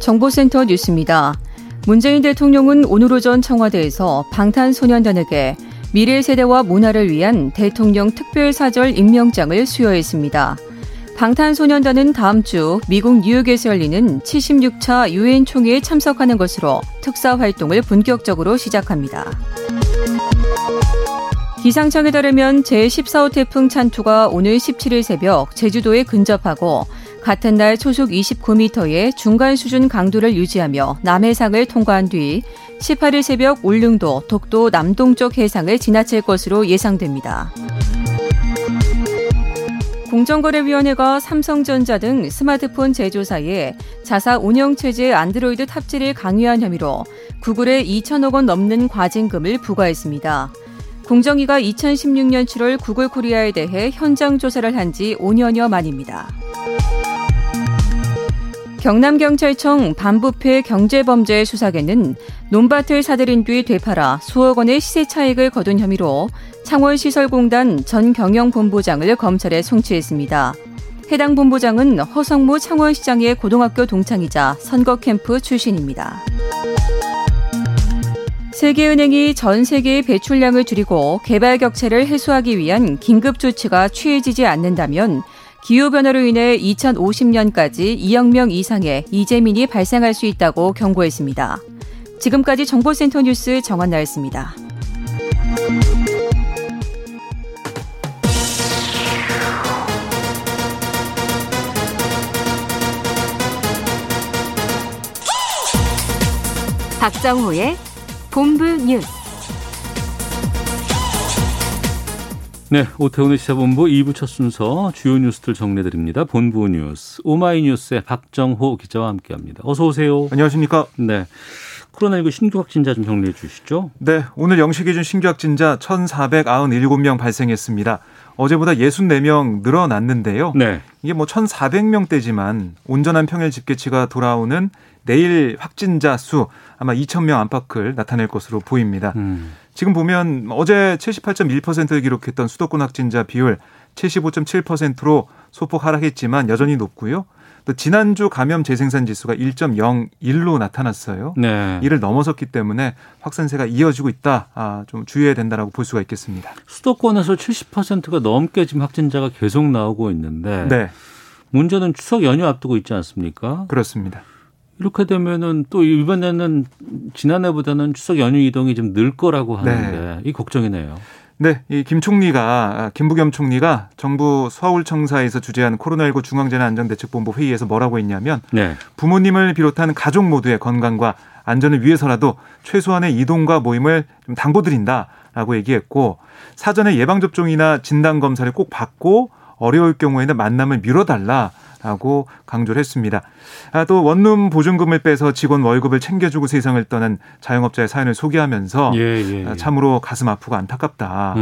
정보센터 뉴스입니다. 문재인 대통령은 오늘 오전 청와대에서 방탄소년단에게 미래세대와 문화를 위한 대통령 특별사절 임명장을 수여했습니다. 방탄소년단은 다음 주 미국 뉴욕에서 열리는 76차 유엔 총회에 참석하는 것으로 특사 활동을 본격적으로 시작합니다. 기상청에 따르면 제14호 태풍 찬투가 오늘 17일 새벽 제주도에 근접하고 같은 날 초속 29m의 중간 수준 강도를 유지하며 남해상을 통과한 뒤 18일 새벽 울릉도, 독도 남동쪽 해상을 지나칠 것으로 예상됩니다. 공정거래위원회가 삼성전자 등 스마트폰 제조사에 자사 운영체제 안드로이드 탑재를 강요한 혐의로 구글에 2천억 원 넘는 과징금을 부과했습니다. 공정위가 2016년 7월 구글 코리아에 대해 현장 조사를 한 지 5년여 만입니다. 경남경찰청 반부패 경제범죄 수사계는 논밭을 사들인 뒤 되팔아 수억 원의 시세 차익을 거둔 혐의로 창원시설공단 전 경영본부장을 검찰에 송치했습니다. 해당 본부장은 허성무 창원시장의 고등학교 동창이자 선거 캠프 출신입니다. 세계은행이 전 세계의 배출량을 줄이고 개발 격차를 해소하기 위한 긴급 조치가 취해지지 않는다면 기후변화로 인해 2050년까지 2억 명 이상의 이재민이 발생할 수 있다고 경고했습니다. 지금까지 정보센터 뉴스 정한나였습니다. 박정호의 본부 뉴스. 네, 오태훈의 시사본부 2부 첫 순서 주요 뉴스들 정리해드립니다. 본부 뉴스 오마이뉴스의 박정호 기자와 함께합니다. 어서 오세요. 안녕하십니까. 네, 코로나19 신규 확진자 좀 정리해 주시죠. 네, 오늘 0시 기준 신규 확진자 1,497명 발생했습니다. 어제보다 64명 늘어났는데요. 네. 이게 뭐 1,400명대지만 온전한 평일 집계치가 돌아오는 내일 확진자 수 아마 2,000명 안팎을 나타낼 것으로 보입니다. 지금 보면 어제 78.1%를 기록했던 수도권 확진자 비율 75.7%로 소폭 하락했지만 여전히 높고요. 또 지난주 감염 재생산 지수가 1.01로 나타났어요. 네. 이를 넘어섰기 때문에 확산세가 이어지고 있다. 아, 좀 주의해야 된다라고 볼 수가 있겠습니다. 수도권에서 70%가 넘게 지금 확진자가 계속 나오고 있는데 네. 문제는 추석 연휴 앞두고 있지 않습니까? 그렇습니다. 이렇게 되면은 또 이번에는 지난해보다는 추석 연휴 이동이 좀 늘 거라고 하는데 네. 이 걱정이네요. 네, 이 김부겸 총리가 정부 서울청사에서 주재한 코로나19 중앙재난안전대책본부 회의에서 뭐라고 했냐면 네. 부모님을 비롯한 가족 모두의 건강과 안전을 위해서라도 최소한의 이동과 모임을 좀 당부드린다라고 얘기했고, 사전에 예방접종이나 진단검사를 꼭 받고 어려울 경우에는 만남을 미뤄달라라고 강조를 했습니다. 아, 또 원룸 보증금을 빼서 직원 월급을 챙겨주고 세상을 떠난 자영업자의 사연을 소개하면서 아, 참으로 가슴 아프고 안타깝다.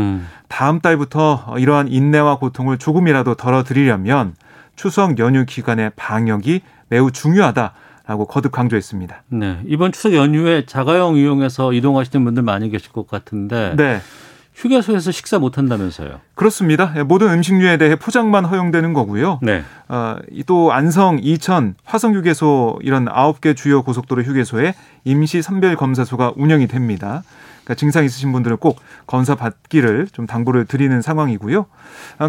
다음 달부터 이러한 인내와 고통을 조금이라도 덜어드리려면 추석 연휴 기간의 방역이 매우 중요하다라고 거듭 강조했습니다. 네, 이번 추석 연휴에 자가용 이용해서 이동하시는 분들 많이 계실 것 같은데 네. 휴게소에서 식사 못한다면서요? 그렇습니다. 모든 음식류에 대해 포장만 허용되는 거고요. 네. 또 안성, 이천, 화성 휴게소 이런 9개 주요 고속도로 휴게소에 임시 선별검사소가 운영이 됩니다. 그러니까 증상 있으신 분들은 꼭 검사 받기를 좀 당부를 드리는 상황이고요.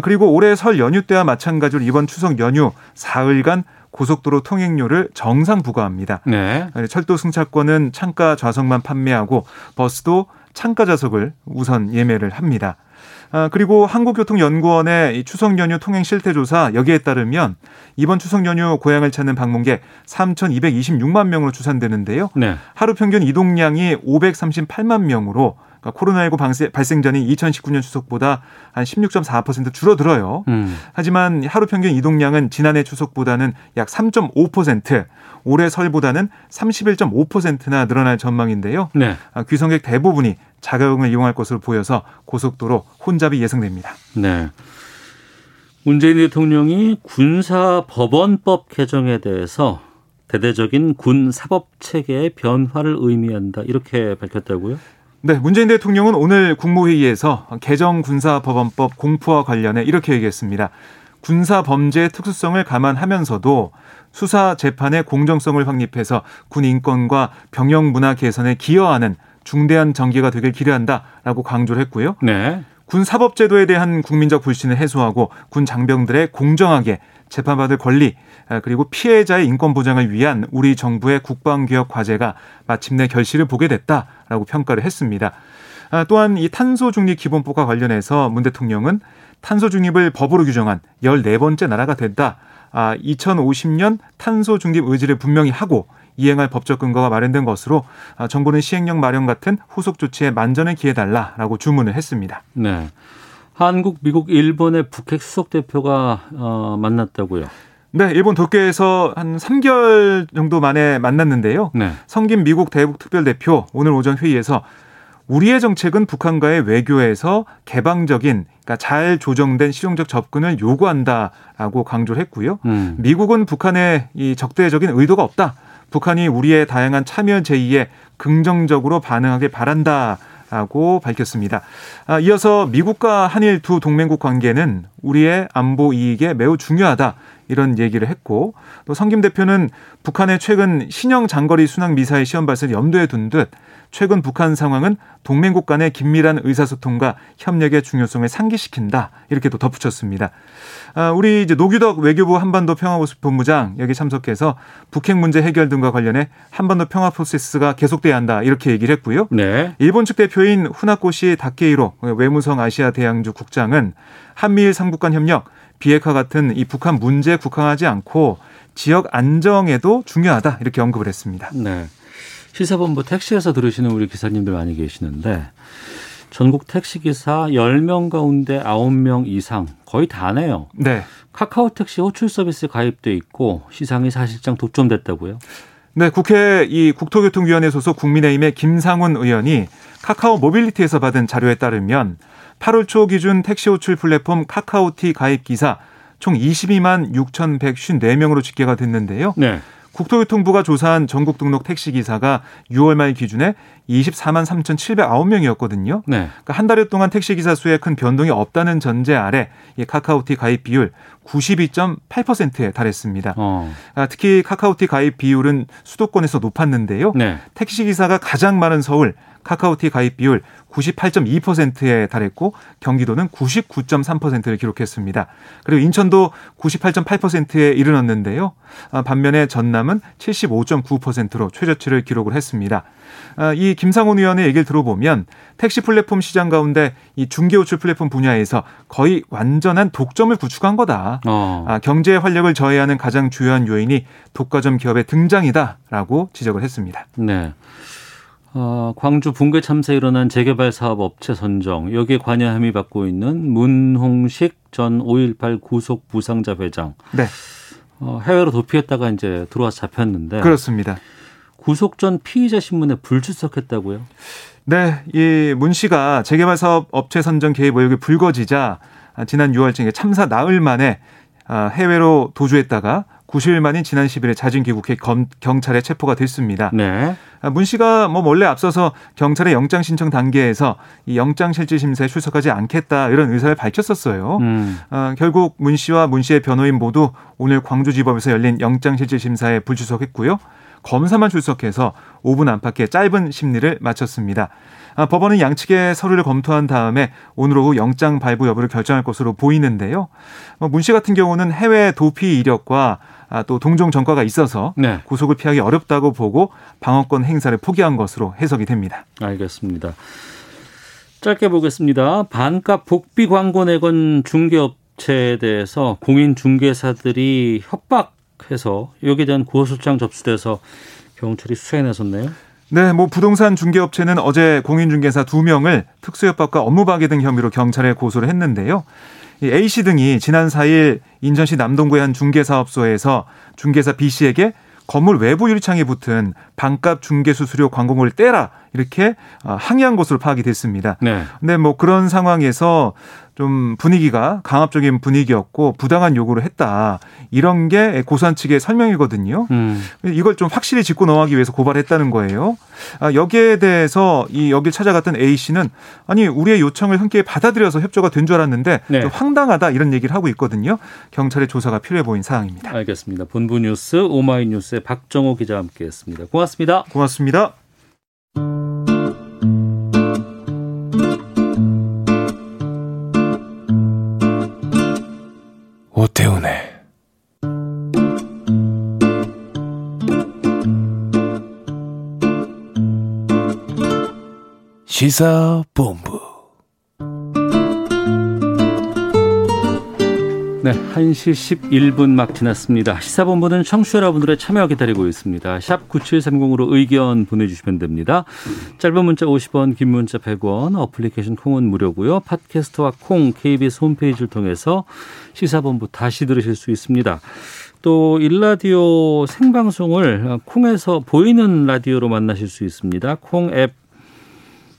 그리고 올해 설 연휴 때와 마찬가지로 이번 추석 연휴 사흘간 고속도로 통행료를 정상 부과합니다. 네. 철도 승차권은 창가 좌석만 판매하고 버스도 창가 좌석을 우선 예매를 합니다. 아, 그리고 한국교통연구원의 추석 연휴 통행 실태 조사 여기에 따르면 이번 추석 연휴 고향을 찾는 방문객 3,226만 명으로 추산되는데요. 네. 하루 평균 이동량이 538만 명으로 그러니까 코로나19 발생 전인 2019년 추석보다 한 16.4% 줄어들어요. 하지만 하루 평균 이동량은 지난해 추석보다는 약 3.5%, 올해 설보다는 31.5%나 늘어날 전망인데요. 네. 귀성객 대부분이 자가용을 이용할 것으로 보여서 고속도로 혼잡이 예상됩니다. 네. 문재인 대통령이 군사법원법 개정에 대해서 대대적인 군 사법체계의 변화를 의미한다 이렇게 밝혔다고요? 네, 문재인 대통령은 오늘 국무회의에서 개정 군사법원법 공포와 관련해 이렇게 얘기했습니다. 군사범죄의 특수성을 감안하면서도 수사 재판의 공정성을 확립해서 군 인권과 병영 문화 개선에 기여하는 중대한 전개가 되길 기대한다라고 강조를 했고요. 네. 군 사법제도에 대한 국민적 불신을 해소하고 군 장병들의 공정하게 재판받을 권리 그리고 피해자의 인권 보장을 위한 우리 정부의 국방개혁 과제가 마침내 결실을 보게 됐다라고 평가를 했습니다. 또한 이 탄소중립 기본법과 관련해서 문 대통령은 탄소중립을 법으로 규정한 14번째 나라가 된다. 2050년 탄소중립 의지를 분명히 하고 이행할 법적 근거가 마련된 것으로 정부는 시행령 마련 같은 후속 조치에 만전을 기해달라라고 주문을 했습니다. 네, 한국, 미국, 일본의 북핵 수석 대표가 만났다고요? 네, 일본 도쿄에서 한 3개월 정도 만에 만났는데요. 네. 성김 미국 대북 특별대표 오늘 오전 회의에서 우리의 정책은 북한과의 외교에서 개방적인, 그러니까 잘 조정된 실용적 접근을 요구한다라고 강조를 했고요. 미국은 북한의 이 적대적인 의도가 없다. 북한이 우리의 다양한 참여 제의에 긍정적으로 반응하길 바란다라고 밝혔습니다. 이어서 미국과 한일 두 동맹국 관계는 우리의 안보 이익에 매우 중요하다 이런 얘기를 했고 또 성김 대표는 북한의 최근 신형 장거리 순항 미사일 시험 발사를 염두에 둔 듯 최근 북한 상황은 동맹국 간의 긴밀한 의사소통과 협력의 중요성을 상기시킨다 이렇게 또 덧붙였습니다. 우리 이제 노규덕 외교부 한반도 평화보수 본부장 여기 참석해서 북핵 문제 해결 등과 관련해 한반도 평화 프로세스가 계속돼야 한다 이렇게 얘기를 했고요. 네. 일본 측 대표인 후나코시 다케이로 외무성 아시아 대양주 국장은 한미일 삼국 간 협력 비핵화 같은 이 북한 문제에 국한하지 않고 지역 안정에도 중요하다 이렇게 언급을 했습니다. 네. 시사본부 택시에서 들으시는 우리 기사님들 많이 계시는데 전국 택시기사 10명 가운데 9명 이상 거의 다네요. 네. 카카오택시 호출 서비스에 가입돼 있고 시상이 사실상 독점됐다고요? 네, 국회 이 국토교통위원회 소속 국민의힘의 김상훈 의원이 카카오 모빌리티에서 받은 자료에 따르면 8월 초 기준 택시 호출 플랫폼 카카오티 가입 기사 총 22만 6,154명으로 집계가 됐는데요. 네. 국토교통부가 조사한 전국 등록 택시 기사가 6월 말 기준에 24만 3,709명이었거든요. 네. 그러니까 한 달 동안 택시 기사 수에 큰 변동이 없다는 전제 아래 이 카카오티 가입 비율 92.8%에 달했습니다. 특히 카카오티 가입 비율은 수도권에서 높았는데요. 네. 택시 기사가 가장 많은 서울 카카오티 가입 비율 98.2%에 달했고 경기도는 99.3%를 기록했습니다. 그리고 인천도 98.8%에 이르렀는데요. 반면에 전남은 75.9%로 최저치를 기록을 했습니다. 이 김상훈 의원의 얘기를 들어보면 택시 플랫폼 시장 가운데 이 중개호출 플랫폼 분야에서 거의 완전한 독점을 구축한 거다. 경제의 활력을 저해하는 가장 주요한 요인이 독과점 기업의 등장이다라고 지적을 했습니다. 네. 광주 붕괴 참사에 일어난 재개발 사업 업체 선정 여기에 관여 혐의 받고 있는 문홍식 전 5.18 구속 부상자 회장 네. 해외로 도피했다가 이제 들어와서 잡혔는데 그렇습니다. 구속 전 피의자 신문에 불출석했다고요? 네, 이 문 씨가 재개발 사업 업체 선정 개입 의혹이 불거지자 지난 6월쯤에 참사 나흘 만에 해외로 도주했다가 90일 만인 지난 10일에 자진 귀국해 경찰에 체포가 됐습니다. 네. 문 씨가 원래 앞서서 경찰의 영장 신청 단계에서 이 영장 실질 심사에 출석하지 않겠다 이런 의사를 밝혔었어요. 결국 문 씨와 문 씨의 변호인 모두 오늘 광주지법에서 열린 영장 실질 심사에 불출석했고요. 검사만 출석해서 5분 안팎의 짧은 심리를 마쳤습니다. 법원은 양측의 서류를 검토한 다음에 오늘 오후 영장 발부 여부를 결정할 것으로 보이는데요. 문 씨 같은 경우는 해외 도피 이력과 또 동종 전과가 있어서 네. 구속을 피하기 어렵다고 보고 방어권 행사를 포기한 것으로 해석이 됩니다. 알겠습니다. 짧게 보겠습니다. 반값 복비 광고 내건 중개업체에 대해서 공인중개사들이 협박해서 여기에 대한 고소장 접수돼서 경찰이 수사에 나섰네요. 네, 뭐 부동산 중개업체는 어제 공인중개사 2명을 특수협박과 업무방해 등 혐의로 경찰에 고소를 했는데요. A씨 등이 지난 4일 인천시 남동구의 한 중개사업소에서 중개사 B씨에게 건물 외부 유리창에 붙은 반값 중개수수료 광고물을 떼라 이렇게 항의한 것으로 파악이 됐습니다. 네. 근데 뭐 그런 상황에서 좀 분위기가 강압적인 분위기였고 부당한 요구를 했다 이런 게 고소한 측의 설명이거든요. 이걸 좀 확실히 짚고 넘어가기 위해서 고발했다는 거예요. 여기에 대해서 여길 찾아갔던 A 씨는 아니 우리의 요청을 흔쾌히 받아들여서 협조가 된 줄 알았는데 네. 좀 황당하다 이런 얘기를 하고 있거든요. 경찰의 조사가 필요해 보인 사항입니다. 알겠습니다. 본부 뉴스 오마이뉴스의 박정호 기자와 함께했습니다. 고맙습니다. 고맙습니다. 오태훈의 시사본부. 네, 1시 11분 막 지났습니다. 시사본부는 청취자 여러분들의 참여 기다리고 있습니다. 샵 9730으로 의견 보내주시면 됩니다. 짧은 문자 50원, 긴 문자 100원, 어플리케이션 콩은 무료고요. 팟캐스트와 콩, KBS 홈페이지를 통해서 시사본부 다시 들으실 수 있습니다. 또 일라디오 생방송을 콩에서 보이는 라디오로 만나실 수 있습니다. 콩 앱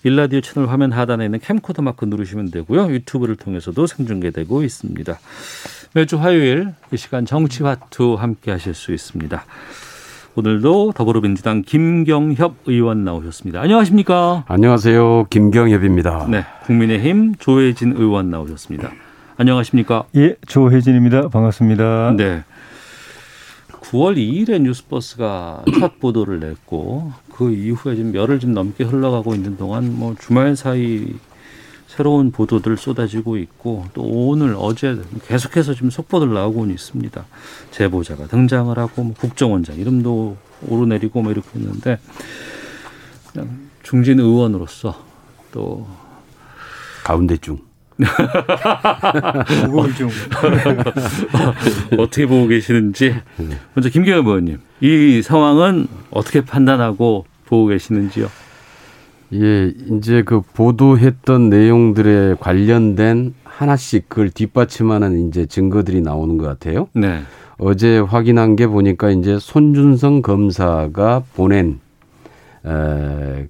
일라디오 채널 화면 하단에 있는 캠코더 마크 누르시면 되고요. 유튜브를 통해서도 생중계되고 있습니다. 매주 화요일 이 시간 정치화투 함께 하실 수 있습니다. 오늘도 더불어민주당 김경협 의원 나오셨습니다. 안녕하십니까? 안녕하세요. 김경협입니다. 네, 국민의힘 조혜진 의원 나오셨습니다. 안녕하십니까? 예, 조혜진입니다. 반갑습니다. 네. 9월 2일에 뉴스버스가 첫 보도를 냈고 그 이후에 지금 열흘 좀 넘게 흘러가고 있는 동안 뭐 주말 사이 새로운 보도들 쏟아지고 있고 또 오늘 어제 계속해서 지금 속보들 나오고는 있습니다. 제보자가 등장을 하고 뭐 국정원장 이름도 오르내리고 뭐 이렇게 했는데 그냥 중진 의원으로서 또 가운데 중. 어떻게 보고 계시는지 먼저 김경협 의원님 이 상황은 어떻게 판단하고 보고 계시는지요? 예, 이제 그 보도했던 내용들에 관련된 하나씩 그걸 뒷받침하는 이제 증거들이 나오는 것 같아요. 네. 어제 확인한 게 보니까 이제 손준성 검사가 보낸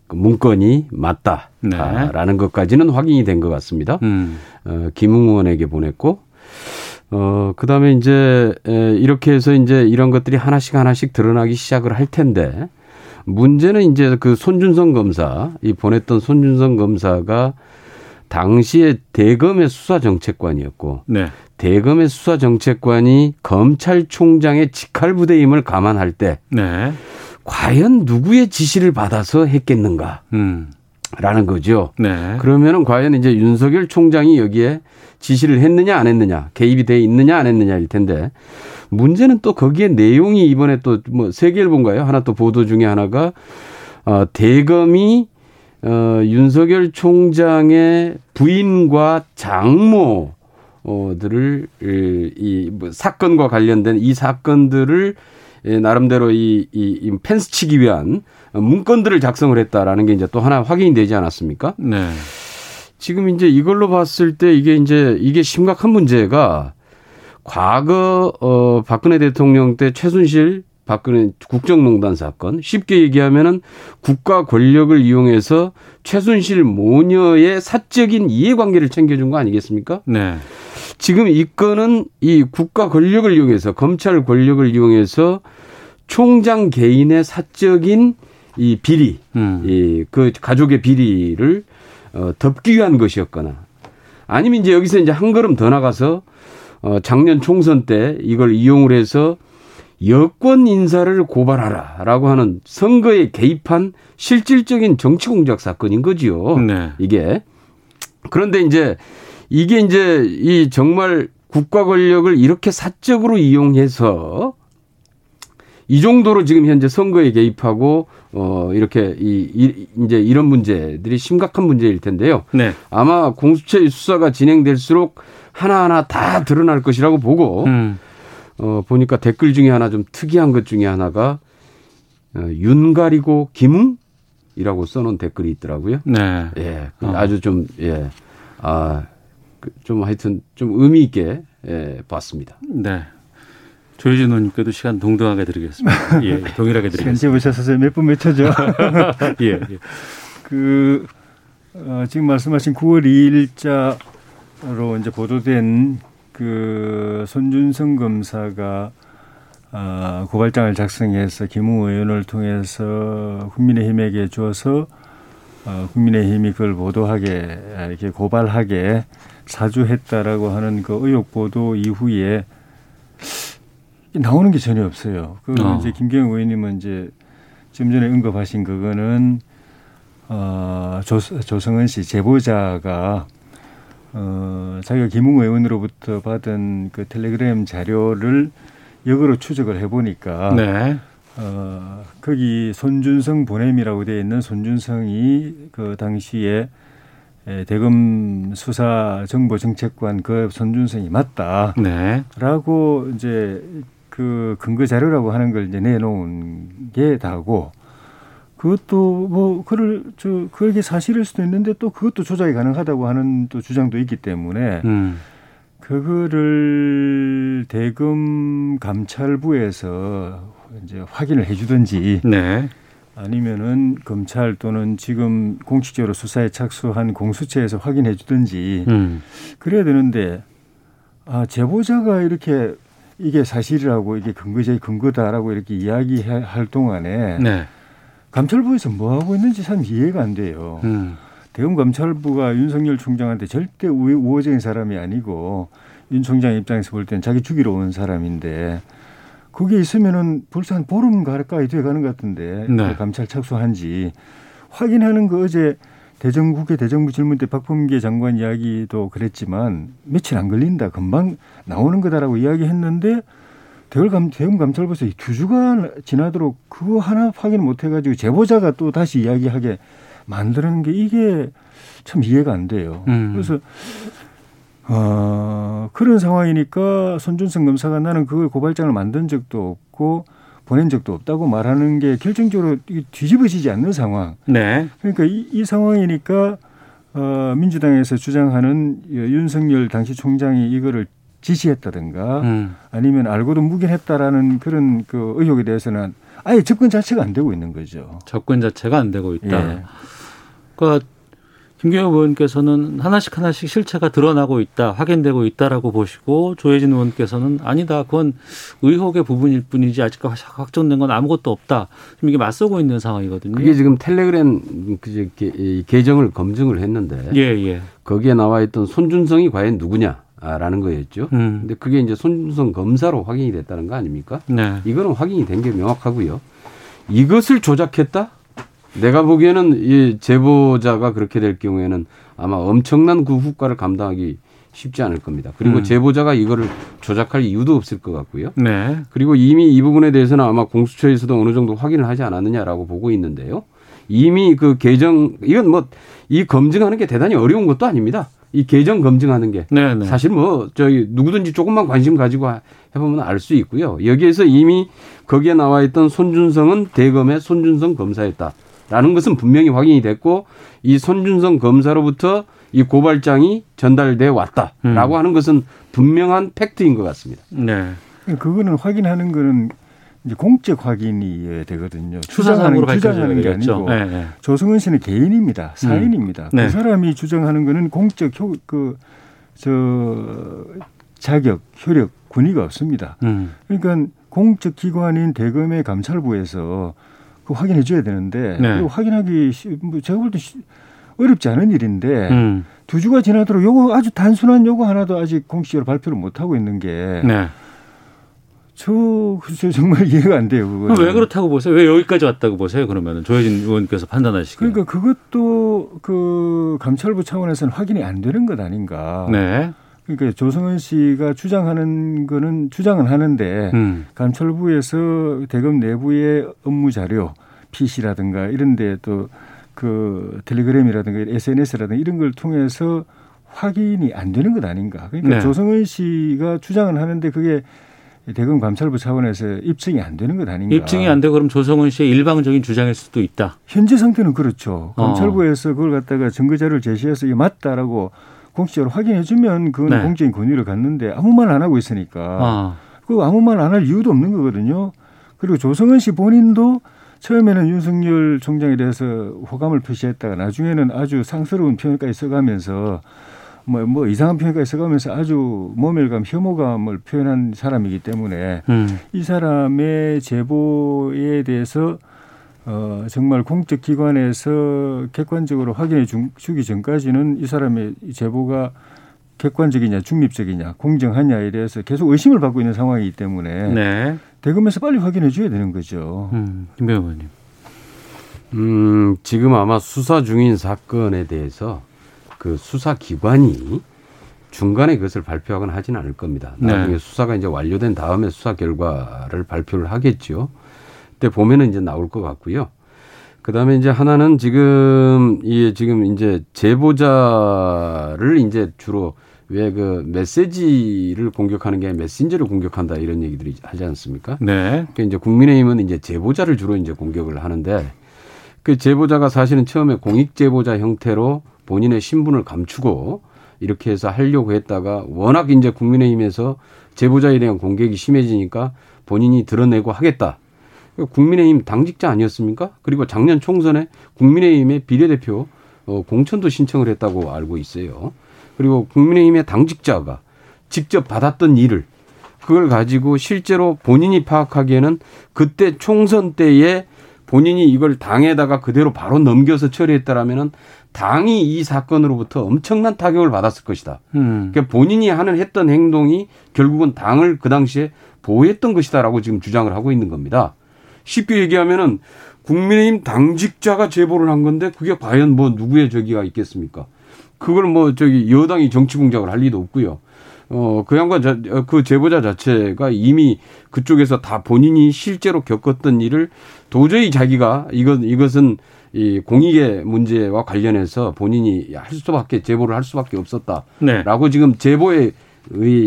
문건이 맞다라는 네. 것까지는 확인이 된 것 같습니다. 김웅 의원에게 보냈고, 그다음에 이제 이렇게 해서 이제 이런 것들이 하나씩 하나씩 드러나기 시작을 할 텐데 문제는 이제 그 손준성 검사 이 보냈던 손준성 검사가 당시에 대검의 수사 정책관이었고 네. 대검의 수사 정책관이 검찰총장의 직할부대임을 감안할 때. 네. 과연 누구의 지시를 받아서 했겠는가라는 거죠. 네. 그러면은 과연 이제 윤석열 총장이 여기에 지시를 했느냐 안 했느냐, 개입이 돼 있느냐 안 했느냐일 텐데 문제는 또 거기에 내용이 이번에 또 뭐 세계일보인가요? 하나 또 보도 중에 하나가 대검이 윤석열 총장의 부인과 장모들을 이 뭐 사건과 관련된 이 사건들을 나름대로 이 펜스 치기 위한 문건들을 작성을 했다라는 게 이제 또 하나 확인이 되지 않았습니까? 네. 지금 이제 이걸로 봤을 때 이게 심각한 문제가 과거, 박근혜 대통령 때 최순실, 박근혜 국정농단 사건, 쉽게 얘기하면은 국가 권력을 이용해서 최순실 모녀의 사적인 이해관계를 챙겨준 거 아니겠습니까? 네. 지금 이 건은 이 국가 권력을 이용해서 검찰 권력을 이용해서 총장 개인의 사적인 이 비리, 그 가족의 비리를 덮기 위한 것이었거나 아니면 이제 여기서 이제 한 걸음 더 나가서 작년 총선 때 이걸 이용을 해서 여권 인사를 고발하라라고 하는 선거에 개입한 실질적인 정치 공작 사건인 거지요. 네. 이게 그런데 이게 이 정말 국가 권력을 이렇게 사적으로 이용해서 이 정도로 지금 현재 선거에 개입하고 이렇게 이제 이런 문제들이 심각한 문제일 텐데요. 네. 아마 공수처의 수사가 진행될수록 하나하나 다 드러날 것이라고 보고 보니까 댓글 중에 하나 좀 특이한 것 중에 하나가 윤 가리고 김웅 이라고 써놓은 댓글이 있더라고요. 네. 예. 아주 좀, 예. 아, 좀 하여튼 좀 의미 있게, 예, 봤습니다. 네. 조혜진 의원님께도 시간 동등하게 드리겠습니다. 예. 동일하게 드리겠습니다. 시간 재보셔서 몇 분 몇 초죠. 예, 예. 그, 지금 말씀하신 9월 2일자로 이제 보도된 그 손준성 검사가 고발장을 작성해서 김웅 의원을 통해서 국민의힘에게 줘서 국민의힘이 그걸 보도하게 이렇게 고발하게 사주했다라고 하는 그 의혹 보도 이후에 나오는 게 전혀 없어요. 그건 이제 김경영 의원님은 이제 좀 전에 언급하신 그거는 조성은 씨 제보자가 자기가 김웅 의원으로부터 받은 그 텔레그램 자료를 역으로 추적을 해보니까 네. 거기 손준성 보냄이라고 되어 있는 손준성이 그 당시에 대검 수사 정보정책관 그 손준성이 맞다라고 네. 이제 그 근거 자료라고 하는 걸 이제 내놓은 게 다고 그것도 뭐 그게 사실일 수도 있는데 또 그것도 조작이 가능하다고 하는 또 주장도 있기 때문에. 그거를 대검 감찰부에서 이제 확인을 해주든지 네. 아니면은 검찰 또는 지금 공식적으로 수사에 착수한 공수처에서 확인해주든지 그래야 되는데 제보자가 이렇게 이게 사실이라고 이게 근거다라고 이렇게 이야기할 동안에 네. 감찰부에서 뭐 하고 있는지 참 이해가 안 돼요. 대검 감찰부가 윤석열 총장한테 절대 우호적인 사람이 아니고 윤 총장 입장에서 볼 때는 자기 죽이러 온 사람인데 그게 있으면은 벌써 한 보름 가까이 돼가는 것 같은데 네. 감찰 착수한지 확인하는 거 어제 국회 대정부 질문 때 박범계 장관 이야기도 그랬지만 며칠 안 걸린다 금방 나오는 거다라고 이야기했는데 대검 감찰부에서 2주간 지나도록 그거 하나 확인 못 해가지고 제보자가 또 다시 이야기하게 만드는 게 이게 참 이해가 안 돼요. 그래서 그런 상황이니까 손준성 검사가 나는 그걸 고발장을 만든 적도 없고 보낸 적도 없다고 말하는 게 결정적으로 뒤집어지지 않는 상황. 네. 그러니까 이 상황이니까 민주당에서 주장하는 윤석열 당시 총장이 이거를 지시했다든가 아니면 알고도 묵인했다라는 그런 그 의혹에 대해서는 아예 접근 자체가 안 되고 있는 거죠. 접근 자체가 안 되고 있다. 예. 그러니까 김경호 의원께서는 하나씩 실체가 드러나고 있다, 확인되고 있다라고 보시고 조혜진 의원께서는 아니다, 그건 의혹의 부분일 뿐이지 아직까지 확정된 건 아무것도 없다. 지금 이게 맞서고 있는 상황이거든요. 그게 지금 텔레그램 계정을 검증을 했는데 예. 거기에 나와 있던 손준성이 과연 누구냐라는 거였죠. 근데 그게 이제 손준성 검사로 확인이 됐다는 거 아닙니까? 네. 이거는 확인이 된 게 명확하고요. 이것을 조작했다? 내가 보기에는 이 제보자가 그렇게 될 경우에는 아마 엄청난 그 후과를 감당하기 쉽지 않을 겁니다. 그리고 제보자가 이거를 조작할 이유도 없을 것 같고요. 네. 그리고 이미 이 부분에 대해서는 아마 공수처에서도 어느 정도 확인을 하지 않았느냐라고 보고 있는데요. 이미 그 계정, 이건 뭐 이 검증하는 게 대단히 어려운 것도 아닙니다. 이 계정 검증하는 게 네네. 사실 뭐 저희 누구든지 조금만 관심 가지고 해보면 알 수 있고요. 여기에서 이미 거기에 나와 있던 손준성은 대검의 손준성 검사였다. 라는 것은 분명히 확인이 됐고 이 손준성 검사로부터 이 고발장이 전달돼 왔다라고 하는 것은 분명한 팩트인 것 같습니다. 네, 그거는 확인하는 거는 이제 공적 확인이 되거든요. 추정하는 게 아니고 네. 조성은 씨는 개인입니다. 사인입니다. 네. 그 사람이 주장하는 거는 공적 자격, 효력, 권위가 없습니다. 그러니까 공적 기관인 대검의 감찰부에서 그 확인해 줘야 되는데 네. 확인하기 제가 볼 때 어렵지 않은 일인데 2주가 지나도록 요거 아주 단순한 요거 하나도 아직 공식적으로 발표를 못 하고 있는 게 네. 저 글쎄요 정말 이해가 안 돼요. 그건. 왜 그렇다고 보세요? 왜 여기까지 왔다고 보세요? 그러면은 조혜진 의원께서 판단하시기에 그러니까 그것도 그 감찰부 차원에서는 확인이 안 되는 것 아닌가? 네. 그러니까 조성은 씨가 주장하는 거는 주장은 하는데 감찰부에서 대검 내부의 업무 자료, PC라든가 이런 데 또 그 텔레그램이라든가 SNS라든가 이런 걸 통해서 확인이 안 되는 것 아닌가. 그러니까 네. 조성은 씨가 주장은 하는데 그게 대검 감찰부 차원에서 입증이 안 되는 것 아닌가. 입증이 안 되고 그럼 조성은 씨의 일방적인 주장일 수도 있다. 현재 상태는 그렇죠. 감찰부에서 그걸 갖다가 증거자료를 제시해서 이게 맞다라고 공식적으로 확인해 주면 그건 네. 공적인 권위를 갖는데 아무 말 안 하고 있으니까 그 아무 말 안 할 이유도 없는 거거든요. 그리고 조성은 씨 본인도 처음에는 윤석열 총장에 대해서 호감을 표시했다가 나중에는 아주 상스러운 표현까지 써가면서 뭐 이상한 표현까지 써가면서 아주 모멸감, 혐오감을 표현한 사람이기 때문에 이 사람의 제보에 대해서 정말 공적 기관에서 객관적으로 확인해 주기 전까지는 이 사람의 제보가 객관적이냐 중립적이냐 공정하냐에 대해서 계속 의심을 받고 있는 상황이기 때문에 네. 대검에서 빨리 확인해 줘야 되는 거죠. 김 변호사님. 지금 아마 수사 중인 사건에 대해서 그 수사기관이 중간에 그것을 발표하거나 하진 않을 겁니다. 나중에 네. 수사가 이제 완료된 다음에 수사 결과를 발표를 하겠죠. 그때 보면은 이제 나올 것 같고요. 그다음에 이제 하나는 지금 이제 제보자를 이제 주로 왜 그 메시지를 공격하는 게 메신저를 공격한다 이런 얘기들이 하지 않습니까? 네. 그러니까 이제 국민의힘은 이제 제보자를 주로 이제 공격을 하는데 그 제보자가 사실은 처음에 공익 제보자 형태로 본인의 신분을 감추고 이렇게 해서 하려고 했다가 워낙 이제 국민의힘에서 제보자에 대한 공격이 심해지니까 본인이 드러내고 하겠다. 국민의힘 당직자 아니었습니까? 그리고 작년 총선에 국민의힘의 비례대표 공천도 신청을 했다고 알고 있어요. 그리고 국민의힘의 당직자가 직접 받았던 일을 그걸 가지고 실제로 본인이 파악하기에는 그때 총선 때에 본인이 이걸 당에다가 그대로 바로 넘겨서 처리했다라면은 당이 이 사건으로부터 엄청난 타격을 받았을 것이다. 그러니까 본인이 했던 행동이 결국은 당을 그 당시에 보호했던 것이다라고 지금 주장을 하고 있는 겁니다. 쉽게 얘기하면은 국민의힘 당직자가 제보를 한 건데 그게 과연 누구의 저기가 있겠습니까? 그걸 여당이 정치 공작을 할 리도 없고요. 그 양반 그 제보자 자체가 이미 그쪽에서 다 본인이 실제로 겪었던 일을 도저히 자기가 이것은 이 공익의 문제와 관련해서 본인이 제보를 할 수밖에 없었다라고 네. 지금 제보의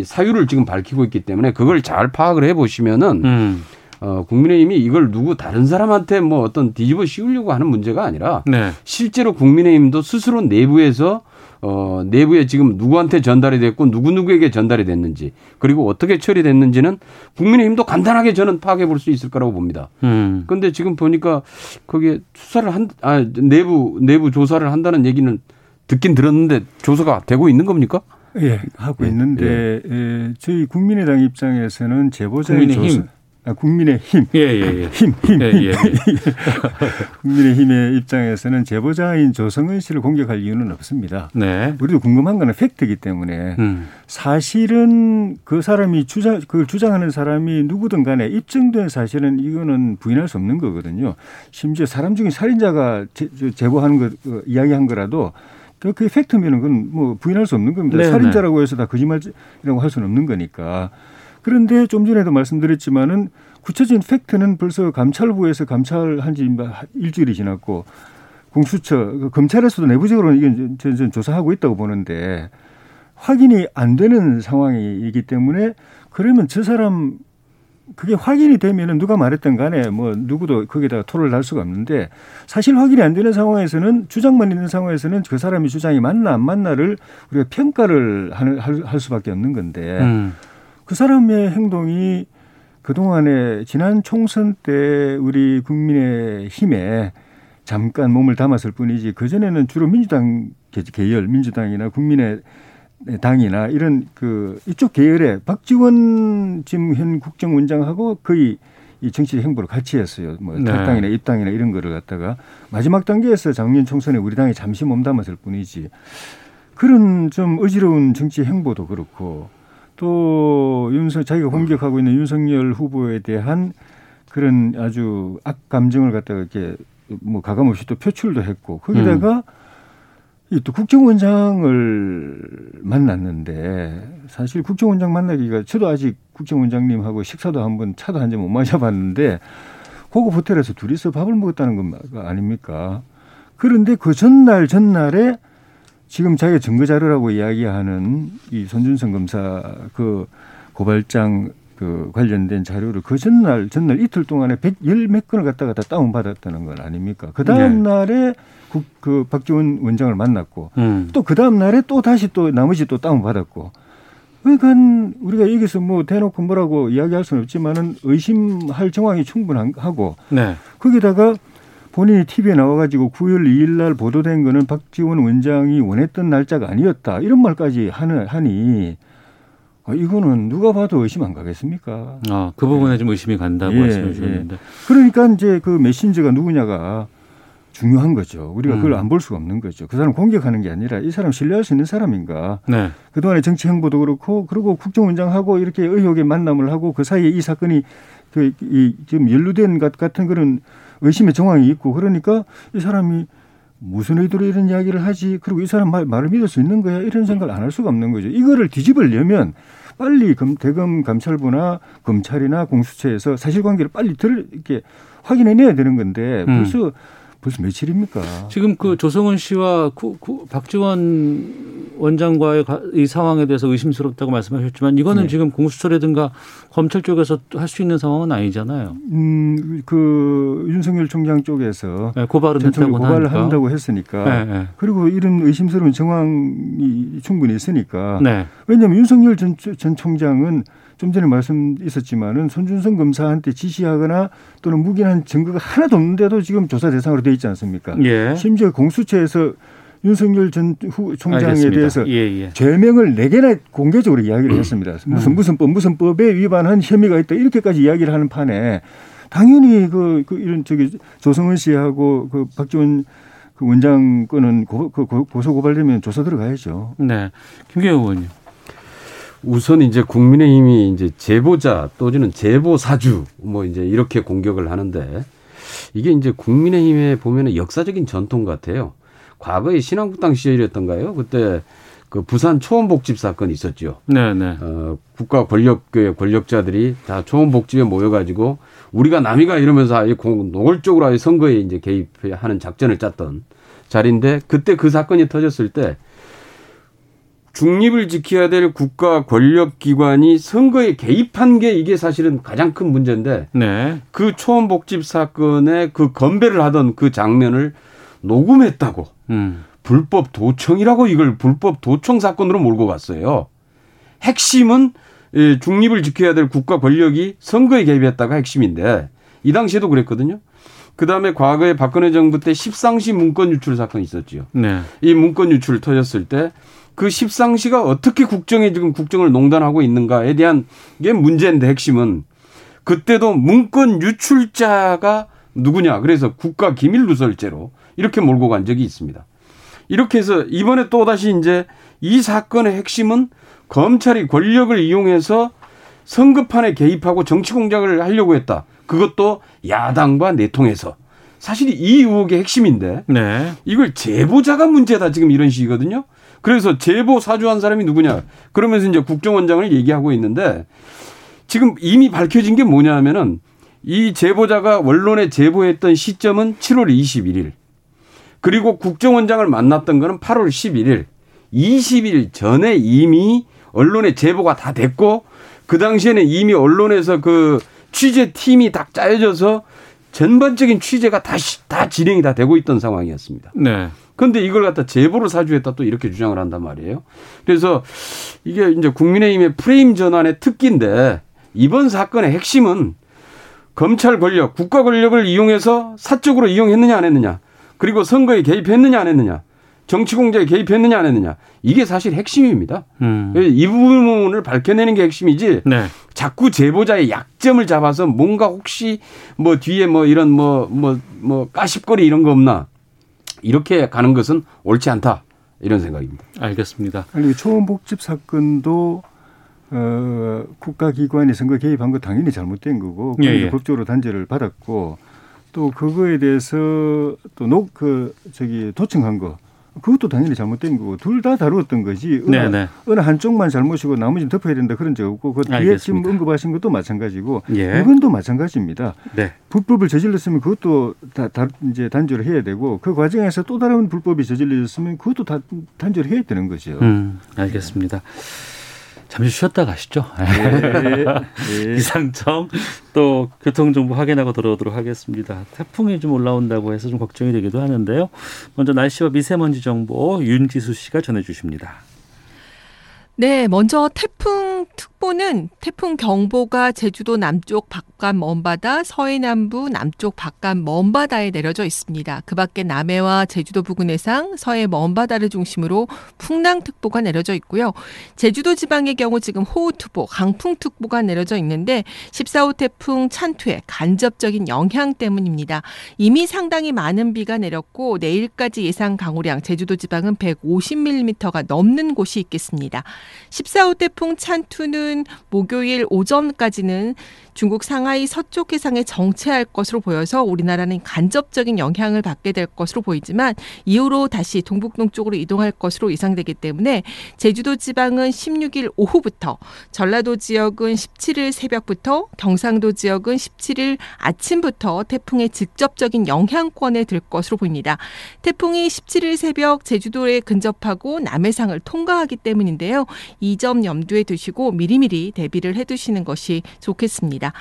사유를 지금 밝히고 있기 때문에 그걸 잘 파악을 해보시면은 국민의힘이 이걸 다른 사람한테 어떤 뒤집어 씌우려고 하는 문제가 아니라 네. 실제로 국민의힘도 스스로 내부에서 내부에 지금 누구한테 전달이 됐고 누구에게 전달이 됐는지 그리고 어떻게 처리됐는지는 국민의힘도 간단하게 저는 파악해 볼 수 있을 거라고 봅니다. 그런데 지금 보니까 그게 내부 조사를 한다는 얘기는 듣긴 들었는데 조사가 되고 있는 겁니까? 예, 하고 있는데 저희 국민의당 입장에서는 제보자의 조사. 국민의힘. 국민의힘의 입장에서는 제보자인 조성은 씨를 공격할 이유는 없습니다. 네. 우리도 궁금한 건 팩트이기 때문에 사실은 그 사람이 그걸 주장하는 사람이 누구든 간에 입증된 사실은 이거는 부인할 수 없는 거거든요. 심지어 사람 중에 살인자가 제보하는 거 이야기한 거라도 그게 팩트면은 그건 부인할 수 없는 겁니다. 네네. 살인자라고 해서 다 거짓말이라고 할 수는 없는 거니까. 그런데 좀 전에도 말씀드렸지만은 구체적인 팩트는 벌써 감찰부에서 감찰한 지 일주일이 지났고 공수처, 검찰에서도 내부적으로는 이건 조사하고 있다고 보는데 확인이 안 되는 상황이기 때문에 그러면 저 사람 그게 확인이 되면은 누가 말했든 간에 누구도 거기다가 토를 날 수가 없는데 사실 확인이 안 되는 상황에서는 주장만 있는 상황에서는 그 사람이 주장이 맞나 안 맞나를 우리가 평가를 할 수밖에 없는 건데 그 사람의 행동이 그동안에 지난 총선 때 우리 국민의힘에 잠깐 몸을 담았을 뿐이지 그전에는 주로 민주당 계열, 민주당이나 국민의당이나 이런 이쪽 계열에 박지원 지금 현 국정원장하고 거의 이 정치 행보를 같이 했어요. 탈당이나 입당이나 이런 거를 갖다가 마지막 단계에서 작년 총선에 우리 당이 잠시 몸 담았을 뿐이지 그런 좀 어지러운 정치 행보도 그렇고 또 자기가 공격하고 있는 윤석열 후보에 대한 그런 아주 악감정을 갖다가 이렇게 가감없이 또 표출도 했고 거기다가 또 국정원장을 만났는데 사실 국정원장 만나기가 저도 아직 국정원장님하고 식사도 한번 차도 한 잔 못 마셔봤는데 고급 호텔에서 둘이서 밥을 먹었다는 거 아닙니까? 그런데 그 전날에 지금 자기가 증거자료라고 이야기하는 이 손준성 검사 그 고발장 그 관련된 자료를 그 전날 이틀 동안에 110몇 건을 갖다가 다운받았다는 건 아닙니까? 그 다음 날에 그 박지원 원장을 만났고 또 그 다음 날에 또 다시 또 나머지 또 다운받았고. 그러니까 우리가 여기서 뭐 대놓고 뭐라고 이야기할 수는 없지만은 의심할 정황이 충분하고 거기다가 본인이 TV에 나와가지고 9월 2일 날 보도된 거는 박지원 원장이 원했던 날짜가 아니었다 이런 말까지 하니 이거는 누가 봐도 의심 안 가겠습니까? 아, 그 부분에 좀 의심이 간다고 말씀해 주셨는데. 그러니까 이제 그 메신저가 누구냐가 중요한 거죠. 우리가 그걸 안 볼 수가 없는 거죠. 그 사람 공격하는 게 아니라 이 사람 신뢰할 수 있는 사람인가. 네. 그동안의 정치 행보도 그렇고 그리고 국정원장하고 이렇게 의혹의 만남을 하고 그 사이에 이 사건이 지금 연루된 것 같은 그런 의심의 정황이 있고 그러니까 이 사람이 무슨 의도로 이런 이야기를 하지 그리고 이 사람 말을 믿을 수 있는 거야 이런 생각을 안 할 수가 없는 거죠. 이거를 뒤집으려면 빨리 대검 감찰부나 검찰이나 공수처에서 사실관계를 빨리 이렇게 확인해내야 되는 건데 벌써 며칠입니까? 지금 그 조성은 씨와 박지원 원장과의 이 상황에 대해서 의심스럽다고 말씀하셨지만 이거는 지금 공수처라든가 검찰 쪽에서 할 수 있는 상황은 아니잖아요. 그 윤석열 총장 쪽에서 고발을 한다고 했으니까 그리고 이런 의심스러운 정황이 충분히 있으니까 왜냐하면 윤석열 전 총장은 좀 전에 말씀 있었지만은 손준성 검사한테 지시하거나 또는 묵인한 증거가 하나도 없는데도 지금 조사 대상으로 돼 있지 않습니까? 예. 심지어 공수처에서 윤석열 전 총장에 알겠습니다. 대해서 죄명을 4개나 공개적으로 이야기를 했습니다. 무슨 법에 위반한 혐의가 있다 이렇게까지 이야기를 하는 판에 당연히 이런 조성은 씨하고 그 박지원 원장 거는 고소 고발되면 조사 들어가야죠. 네, 김경호 의원님. 우선 이제 국민의힘이 이제 제보자 또는 제보사주 뭐 이제 이렇게 공격을 하는데 이게 이제 국민의힘에 보면은 역사적인 전통 같아요. 과거에 신한국당 시절이었던가요? 그때 그 부산 초원복집 사건이 있었죠. 네네. 국가 권력자들이 다 초원복집에 모여가지고 우리가 남이가 이러면서 아예 노골적으로 아예 선거에 이제 개입하는 작전을 짰던 자리인데 그때 그 사건이 터졌을 때. 중립을 지켜야 될 국가 권력기관이 선거에 개입한 게 이게 사실은 가장 큰 문제인데 그 초원복집 사건에 그 건배를 하던 그 장면을 녹음했다고 불법 도청이라고 이걸 불법 도청 사건으로 몰고 갔어요. 핵심은 중립을 지켜야 될 국가 권력이 선거에 개입했다가 핵심인데 이 당시에도 그랬거든요. 그다음에 과거에 박근혜 정부 때 10상시 문건 유출 사건이 있었죠. 이 문건 유출 터졌을 때 그 십상시가 어떻게 국정에 지금 국정을 농단하고 있는가에 대한 게 문제인데 핵심은 그때도 문건 유출자가 누구냐. 그래서 국가 기밀 누설죄로 이렇게 몰고 간 적이 있습니다. 이렇게 해서 이번에 또다시 이제 이 사건의 핵심은 검찰이 권력을 이용해서 선거판에 개입하고 정치 공작을 하려고 했다. 그것도 야당과 내통해서. 사실 이 의혹의 핵심인데 이걸 제보자가 문제다 지금 이런 식이거든요. 그래서 제보 사주한 사람이 누구냐. 그러면서 이제 국정원장을 얘기하고 있는데 지금 이미 밝혀진 게 뭐냐 하면은 이 제보자가 언론에 제보했던 시점은 7월 21일. 그리고 국정원장을 만났던 거는 8월 11일. 20일 전에 이미 언론에 제보가 다 됐고 그 당시에는 이미 언론에서 그 취재팀이 딱 짜여져서 전반적인 취재가 다 진행이 다 되고 있던 상황이었습니다. 그런데 이걸 갖다 제보를 사주했다 또 이렇게 주장을 한단 말이에요. 그래서 이게 이제 국민의힘의 프레임 전환의 특기인데 이번 사건의 핵심은 검찰 권력, 국가 권력을 이용해서 사적으로 이용했느냐 안 했느냐. 그리고 선거에 개입했느냐 안 했느냐. 정치 공작에 개입했느냐 안 했느냐. 이게 사실 핵심입니다. 이 부분을 밝혀내는 게 핵심이지 자꾸 제보자의 약점을 잡아서 뭔가 혹시 뭐 뒤에 뭐 이런 뭐 까십거리 이런 거 없나. 이렇게 가는 것은 옳지 않다 이런 생각입니다. 알겠습니다. 아니 초원복집 사건도 국가기관이 선거 개입한 거 당연히 잘못된 거고 법적으로 단죄를 받았고 또 그거에 대해서 또 도청한 거 그것도 당연히 잘못된 거고 둘 다 다루었던 거지 어느 한쪽만 잘못이고 나머지는 덮어야 된다 그런 적 없고 그 뒤에 지금 언급하신 것도 마찬가지고 이건도 마찬가지입니다. 불법을 저질렀으면 그것도 다 이제 단죄를 해야 되고 그 과정에서 또 다른 불법이 저질렀으면 그것도 다 단죄를 해야 되는 거죠. 알겠습니다. 잠시 쉬었다 가시죠. 예. 기상청 또 교통정보 확인하고 돌아오도록 하겠습니다. 태풍이 좀 올라온다고 해서 좀 걱정이 되기도 하는데요. 먼저 날씨와 미세먼지 정보 윤지수 씨가 전해주십니다. 네, 먼저 태풍특보는 태풍경보가 제주도 남쪽 바깥 먼바다, 서해남부 남쪽 바깥 먼바다에 내려져 있습니다. 그 밖에 남해와 제주도 부근 해상, 서해 먼바다를 중심으로 풍랑특보가 내려져 있고요. 제주도 지방의 경우 지금 호우특보, 강풍특보가 내려져 있는데 14호 태풍 찬투의 간접적인 영향 때문입니다. 이미 상당히 많은 비가 내렸고 내일까지 예상 강우량, 제주도 지방은 150mm가 넘는 곳이 있겠습니다. 14호 태풍 찬투는 목요일 오전까지는 중국 상하이 서쪽 해상에 정체할 것으로 보여서 우리나라는 간접적인 영향을 받게 될 것으로 보이지만 이후로 다시 동북동쪽으로 이동할 것으로 예상되기 때문에 제주도 지방은 16일 오후부터, 전라도 지역은 17일 새벽부터, 경상도 지역은 17일 아침부터 태풍의 직접적인 영향권에 들 것으로 보입니다. 태풍이 17일 새벽 제주도에 근접하고 남해상을 통과하기 때문인데요. 이 점 염두에 두시고 미리미리 대비를 해두시는 것이 좋겠습니다.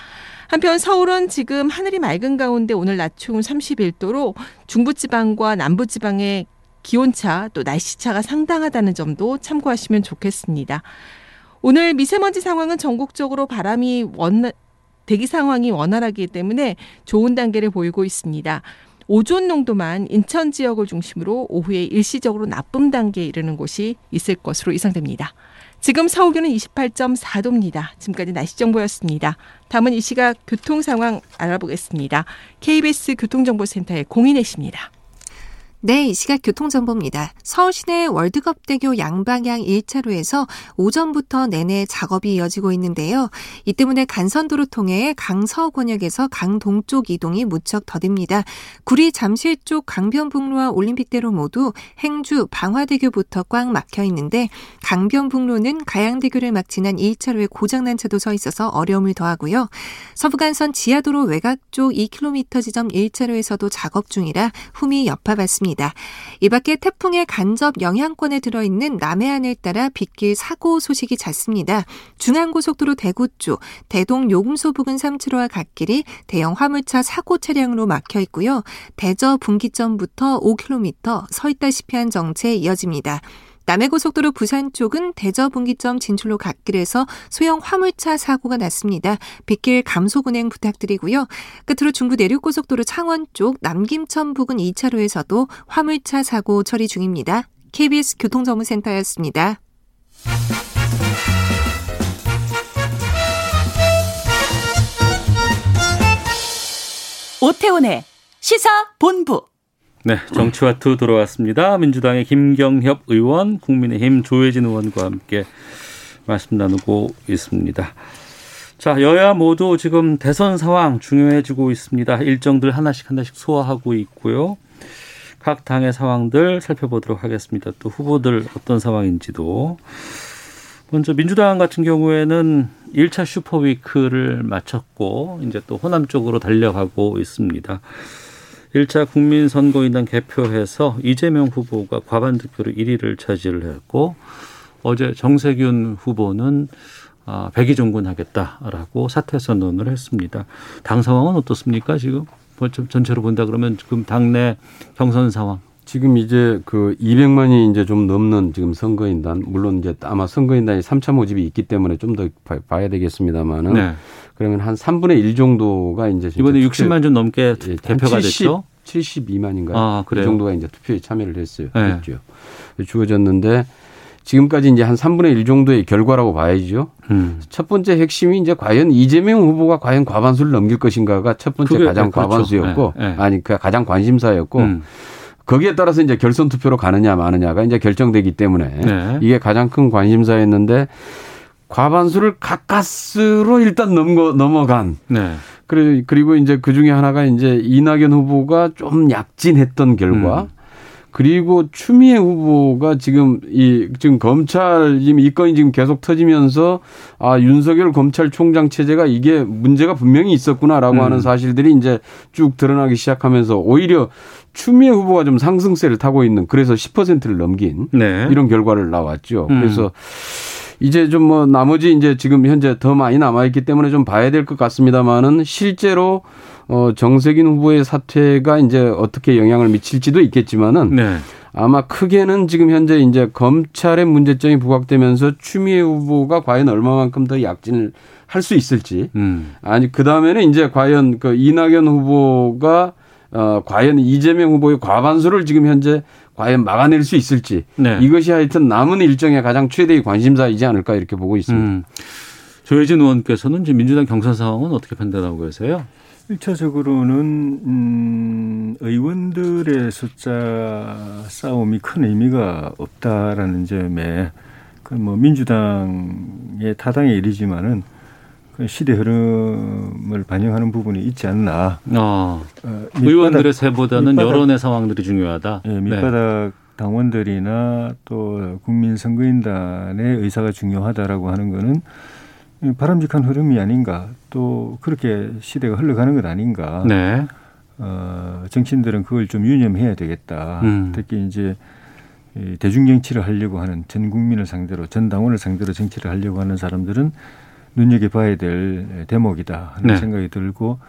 한편 서울은 지금 하늘이 맑은 가운데 오늘 낮 기온 31도로 중부지방과 남부지방의 기온차 또 날씨차가 상당하다는 점도 참고하시면 좋겠습니다. 오늘 미세먼지 상황은 전국적으로 대기 상황이 원활하기 때문에 좋은 단계를 보이고 있습니다. 오존 농도만 인천 지역을 중심으로 오후에 일시적으로 나쁨 단계에 이르는 곳이 있을 것으로 예상됩니다. 지금 서울 기온은 28.4도입니다. 지금까지 날씨 정보였습니다. 다음은 이 시각 교통 상황 알아보겠습니다. KBS 교통정보센터의 공인혜 씨입니다. 네, 이 시각 교통정보입니다. 서울 시내 월드컵대교 양방향 1차로에서 오전부터 내내 작업이 이어지고 있는데요. 이 때문에 간선도로 통해 강서권역에서 강동쪽 이동이 무척 더딥니다. 구리 잠실 쪽 강변북로와 올림픽대로 모두 행주 방화대교부터 꽉 막혀 있는데 강변북로는 가양대교를 막 지난 1차로에 고장난 차도 서 있어서 어려움을 더하고요. 서부간선 지하도로 외곽 쪽 2km 지점 1차로에서도 작업 중이라 hum이 여파받습니다. 이 밖에 태풍의 간접 영향권에 들어있는 남해안을 따라 빗길 사고 소식이 잦습니다. 중앙고속도로 대구 쪽 대동 요금소 부근 3차로와 갓길이 대형 화물차 사고 차량으로 막혀 있고요. 대저 분기점부터 5km 서 있다시피한 정체에 이어집니다. 남해고속도로 부산 쪽은 대저 분기점 진출로 갓길에서 소형 화물차 사고가 났습니다. 빗길 감소운행 부탁드리고요. 끝으로 중부 내륙고속도로 창원 쪽 남김천 부근 2차로에서도 화물차 사고 처리 중입니다. KBS 교통정보센터였습니다. 오태훈의 시사본부. 네, 정치와 투 돌아왔습니다. 민주당의 김경협 의원, 국민의힘 조혜진 의원과 함께 말씀 나누고 있습니다. 자, 여야 모두 지금 대선 상황 중요해지고 있습니다. 일정들 하나씩 소화하고 있고요. 각 당의 상황들 살펴보도록 하겠습니다. 또 후보들 어떤 상황인지도. 먼저 민주당 같은 경우에는 1차 슈퍼위크를 마쳤고 이제 또 호남 쪽으로 달려가고 있습니다. 1차 국민선거인단 개표해서 이재명 후보가 과반 득표로 1위를 차지를 했고 어제 정세균 후보는 백의종군하겠다라고 사퇴 선언을 했습니다. 당 상황은 어떻습니까? 지금 전체로 본다 그러면 지금 당내 경선 상황. 지금 이제 그 200만이 이제 좀 넘는 지금 선거인단, 물론 이제 아마 선거인단이 3차 모집이 있기 때문에 좀 더 봐야 되겠습니다만은. 네. 그러면 한 3분의 1 정도가 이제 이번에 60만 좀 넘게 대표가 됐죠. 72만인가요? 아, 그래요? 이 정도가 이제 투표에 참여를 했어요. 네. 주어졌는데 지금까지 이제 한 3분의 1 정도의 결과라고 봐야죠. 첫 번째 핵심이 이제 과연 이재명 후보가 과연 과반수를 넘길 것인가가 첫 번째 가장 과반수였고, 네. 아니 그 가장 관심사였고. 거기에 따라서 이제 결선 투표로 가느냐 마느냐가 이제 결정되기 때문에 네. 이게 가장 큰 관심사였는데 과반수를 가까스로 일단 넘어간. 네. 그리고 이제 그 중에 하나가 이제 이낙연 후보가 좀 약진했던 결과. 그리고 추미애 후보가 지금 검찰 이 건이 지금 계속 터지면서 아, 윤석열 검찰총장 체제가 이게 문제가 분명히 있었구나라고 하는 사실들이 이제 쭉 드러나기 시작하면서 오히려 추미애 후보가 좀 상승세를 타고 있는, 그래서 10%를 넘긴 네. 이런 결과를 나왔죠. 그래서 이제 좀 뭐 나머지 이제 지금 현재 더 많이 남아있기 때문에 좀 봐야 될 것 같습니다만은 실제로 정세균 후보의 사퇴가 이제 어떻게 영향을 미칠지도 있겠지만은 네. 아마 크게는 지금 현재 이제 검찰의 문제점이 부각되면서 추미애 후보가 과연 얼마만큼 더 약진을 할 수 있을지 아니 그 다음에는 이제 과연 그 이낙연 후보가 과연 이재명 후보의 과반수를 지금 현재 과연 막아낼 수 있을지 네. 이것이 하여튼 남은 일정의 가장 최대의 관심사이지 않을까 이렇게 보고 있습니다. 조혜진 의원께서는 지금 민주당 경선 상황은 어떻게 판단하고 계세요? 1차적으로는 의원들의 숫자 싸움이 큰 의미가 없다라는 점에 그 뭐 민주당의 타당의 일이지만은 그 시대 흐름을 반영하는 부분이 있지 않나. 밑바닥, 의원들의 세보다는 밑바닥, 여론의 상황들이 중요하다. 예, 밑바닥 네. 당원들이나 또 국민선거인단의 의사가 중요하다라고 하는 거는 바람직한 흐름이 아닌가. 또 그렇게 시대가 흘러가는 것 아닌가. 네. 정치인들은 그걸 좀 유념해야 되겠다. 특히 이제 대중정치를 하려고 하는 전 국민을 상대로 전 당원을 상대로 정치를 하려고 하는 사람들은 눈여겨봐야 될 대목이다 하는 네. 생각이 들고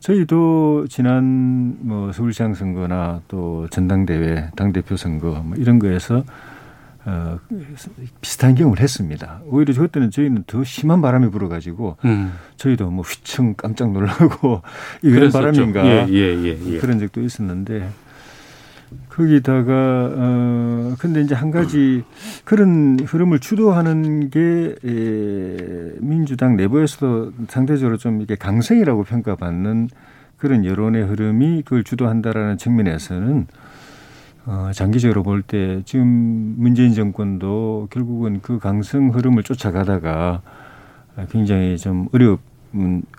저희도 지난 뭐 서울시장 선거나 또 전당대회 당대표 선거 뭐 이런 거에서 비슷한 경험을 했습니다. 오히려 그때는 저희는 더 심한 바람이 불어가지고 저희도 뭐 휘청 깜짝 놀라고 이런 바람인가 그런 적도 있었는데 거기다가 근데 이제 한 가지 그런 흐름을 주도하는 게 민주당 내부에서도 상대적으로 좀 이게 강성이라고 평가받는 그런 여론의 흐름이 그걸 주도한다라는 측면에서는. 장기적으로 볼 때 지금 문재인 정권도 결국은 그 강성 흐름을 쫓아가다가 굉장히 좀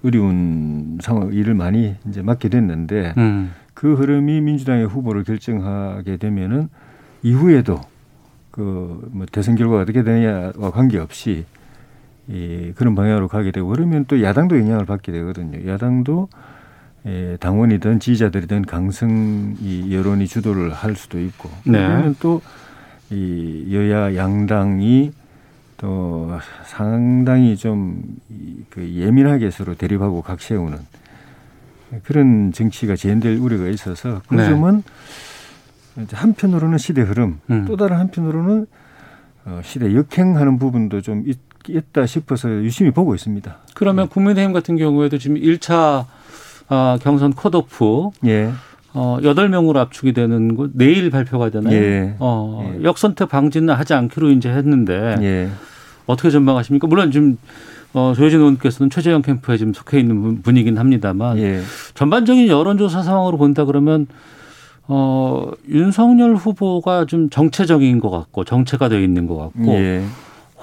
어려운 상황 일을 많이 이제 맡게 됐는데 그 흐름이 민주당의 후보를 결정하게 되면은 이후에도 그 뭐 대선 결과가 어떻게 되느냐와 관계없이 그런 방향으로 가게 되고 그러면 또 야당도 영향을 받게 되거든요. 야당도 당원이든 지지자들이든 강성 여론이 주도를 할 수도 있고 그러면 네. 또 이 여야 양당이 또 상당히 좀 그 예민하게 서로 대립하고 각세우는 그런 정치가 재현될 우려가 있어서 그 점은 네. 한편으로는 시대 흐름 또 다른 한편으로는 시대 역행하는 부분도 좀 있다 싶어서 유심히 보고 있습니다. 그러면 국민의힘 같은 경우에도 지금 1차 경선 컷오프 예. 8명으로 압축이 되는 거 내일 발표가 되나요? 예. 예. 역선택 방지는 하지 않기로 이제 했는데 예. 어떻게 전망하십니까? 물론 지금 조혜진 의원께서는 최재형 캠프에 지금 속해 있는 분이긴 합니다만 예. 전반적인 여론조사 상황으로 본다 그러면 윤석열 후보가 좀 정체적인 것 같고 정체가 되어 있는 것 같고 예.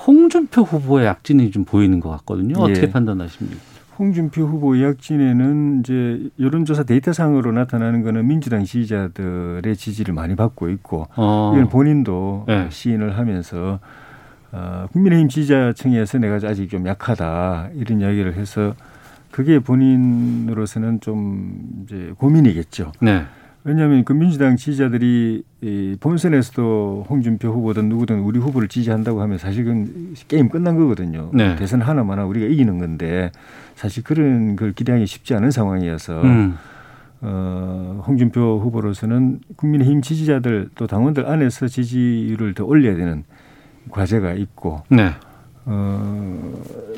홍준표 후보의 약진이 좀 보이는 것 같거든요. 어떻게 예. 판단하십니까? 홍준표 후보 약진에는 이제 여론조사 데이터상으로 나타나는 거는 민주당 지지자들의 지지를 많이 받고 있고 이건 본인도 네. 시인을 하면서 국민의힘 지지자층에서 내가 아직 좀 약하다 이런 이야기를 해서 그게 본인으로서는 좀 이제 고민이겠죠. 네. 왜냐하면 그 민주당 지지자들이 본선에서도 홍준표 후보든 누구든 우리 후보를 지지한다고 하면 사실 그건 게임 끝난 거거든요. 네. 대선 하나마나 우리가 이기는 건데 사실 그런 걸 기대하기 쉽지 않은 상황이어서 홍준표 후보로서는 국민의힘 지지자들 또 당원들 안에서 지지율을 더 올려야 되는 과제가 있고 네.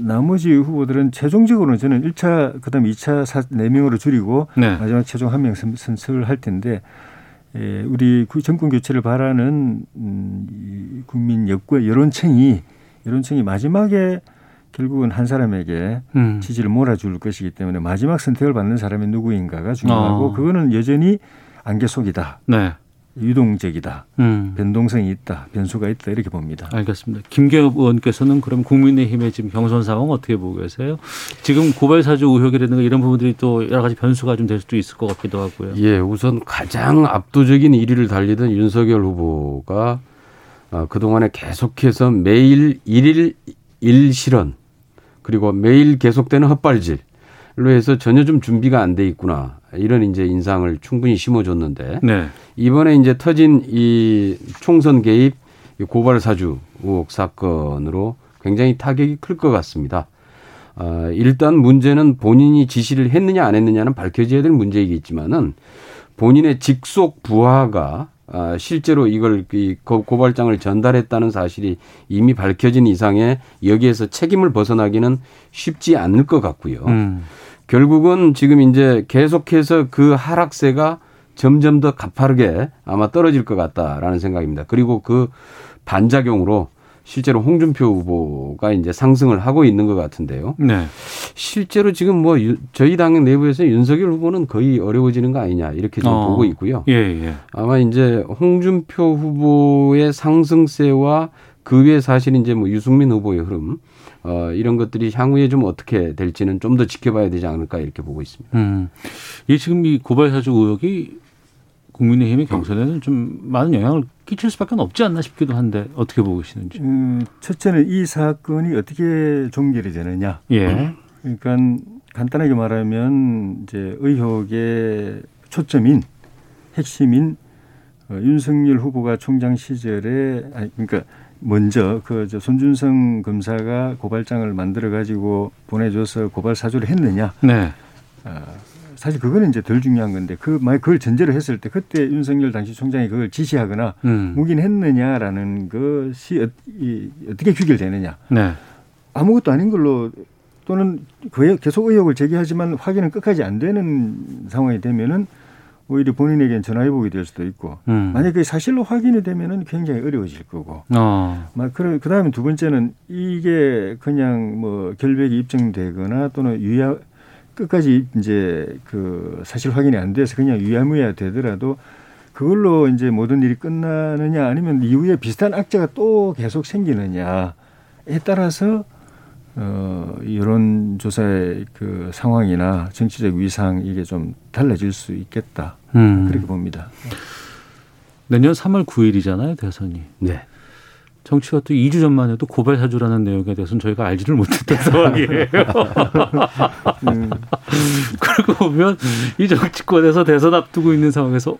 나머지 후보들은 최종적으로는 저는 1차 그다음에 2차 4명으로 줄이고 네. 마지막 최종 1명 선출을 할 텐데 우리 정권 교체를 바라는 국민 여권 여론층이 마지막에 결국은 한 사람에게 지지를 몰아줄 것이기 때문에 마지막 선택을 받는 사람이 누구인가가 중요하고 그거는 여전히 안개 속이다. 네. 유동적이다. 변동성이 있다. 변수가 있다. 이렇게 봅니다. 알겠습니다. 김기업 의원께서는 그럼 국민의힘의 지금 경선 상황 어떻게 보고 계세요? 지금 고발사주 의혹이라든가 이런 부분들이 또 여러 가지 변수가 좀 될 수도 있을 것 같기도 하고요. 예, 우선 가장 압도적인 1위를 달리던 윤석열 후보가 그동안에 계속해서 매일 1일 1실언 그리고 매일 계속되는 헛발질로 해서 전혀 좀 준비가 안 돼 있구나. 이런 이제 인상을 충분히 심어줬는데 네. 이번에 이제 터진 이 총선 개입 고발사주 의혹 사건으로 굉장히 타격이 클 것 같습니다. 일단 문제는 본인이 지시를 했느냐 안 했느냐는 밝혀져야 될 문제이겠지만은 본인의 직속 부하가 실제로 이걸 고발장을 전달했다는 사실이 이미 밝혀진 이상에 여기에서 책임을 벗어나기는 쉽지 않을 것 같고요. 결국은 지금 이제 계속해서 그 하락세가 점점 더 가파르게 아마 떨어질 것 같다라는 생각입니다. 그리고 그 반작용으로 실제로 홍준표 후보가 이제 상승을 하고 있는 것 같은데요. 네. 실제로 지금 뭐 저희 당 내부에서 윤석열 후보는 거의 어려워지는 거 아니냐 이렇게 좀 보고 있고요. 예. 아마 이제 홍준표 후보의 상승세와 그 외에 사실 이제 뭐 유승민 후보의 흐름 이런 것들이 향후에 좀 어떻게 될지는 좀 더 지켜봐야 되지 않을까 이렇게 보고 있습니다. 예, 지금 이 고발 사주 의혹이 국민의힘의 경선에는 좀 많은 영향을 끼칠 수밖에 없지 않나 싶기도 한데 어떻게 보고 계시는지. 첫째는 이 사건이 어떻게 종결이 되느냐. 예. 그러니까 간단하게 말하면 이제 의혹의 초점인 핵심인 윤석열 후보가 총장 시절에 그러니까 먼저 그 손준성 검사가 고발장을 만들어 가지고 보내줘서 고발 사주를 했느냐. 네. 사실 그거는 이제 덜 중요한 건데 만약 그걸 전제로 했을 때 그때 윤석열 당시 총장이 그걸 지시하거나 묵인했느냐라는 것이 어떻게 귀결되느냐. 네. 아무것도 아닌 걸로 또는 계속 의혹을 제기하지만 확인은 끝까지 안 되는 상황이 되면은 오히려 본인에게는 전화위복이 될 수도 있고 만약에 그게 사실로 확인이 되면은 굉장히 어려워질 거고. 그다음에 두 번째는 이게 그냥 뭐 결백이 입증되거나 또는 끝까지 이제 그 사실 확인이 안 돼서 그냥 유야무야 되더라도 그걸로 이제 모든 일이 끝나느냐 아니면 이후에 비슷한 악재가 또 계속 생기느냐에 따라서 여론조사의 그 상황이나 정치적 위상 이게 좀 달라질 수 있겠다. 그렇게 봅니다. 내년 3월 9일이잖아요, 대선이. 네. 정치가 또 2주 전만 해도 고발 사주라는 내용에 대해서는 저희가 알지를 못했던 상황이에요. 그러고 보면 이 정치권에서 대선 앞두고 있는 상황에서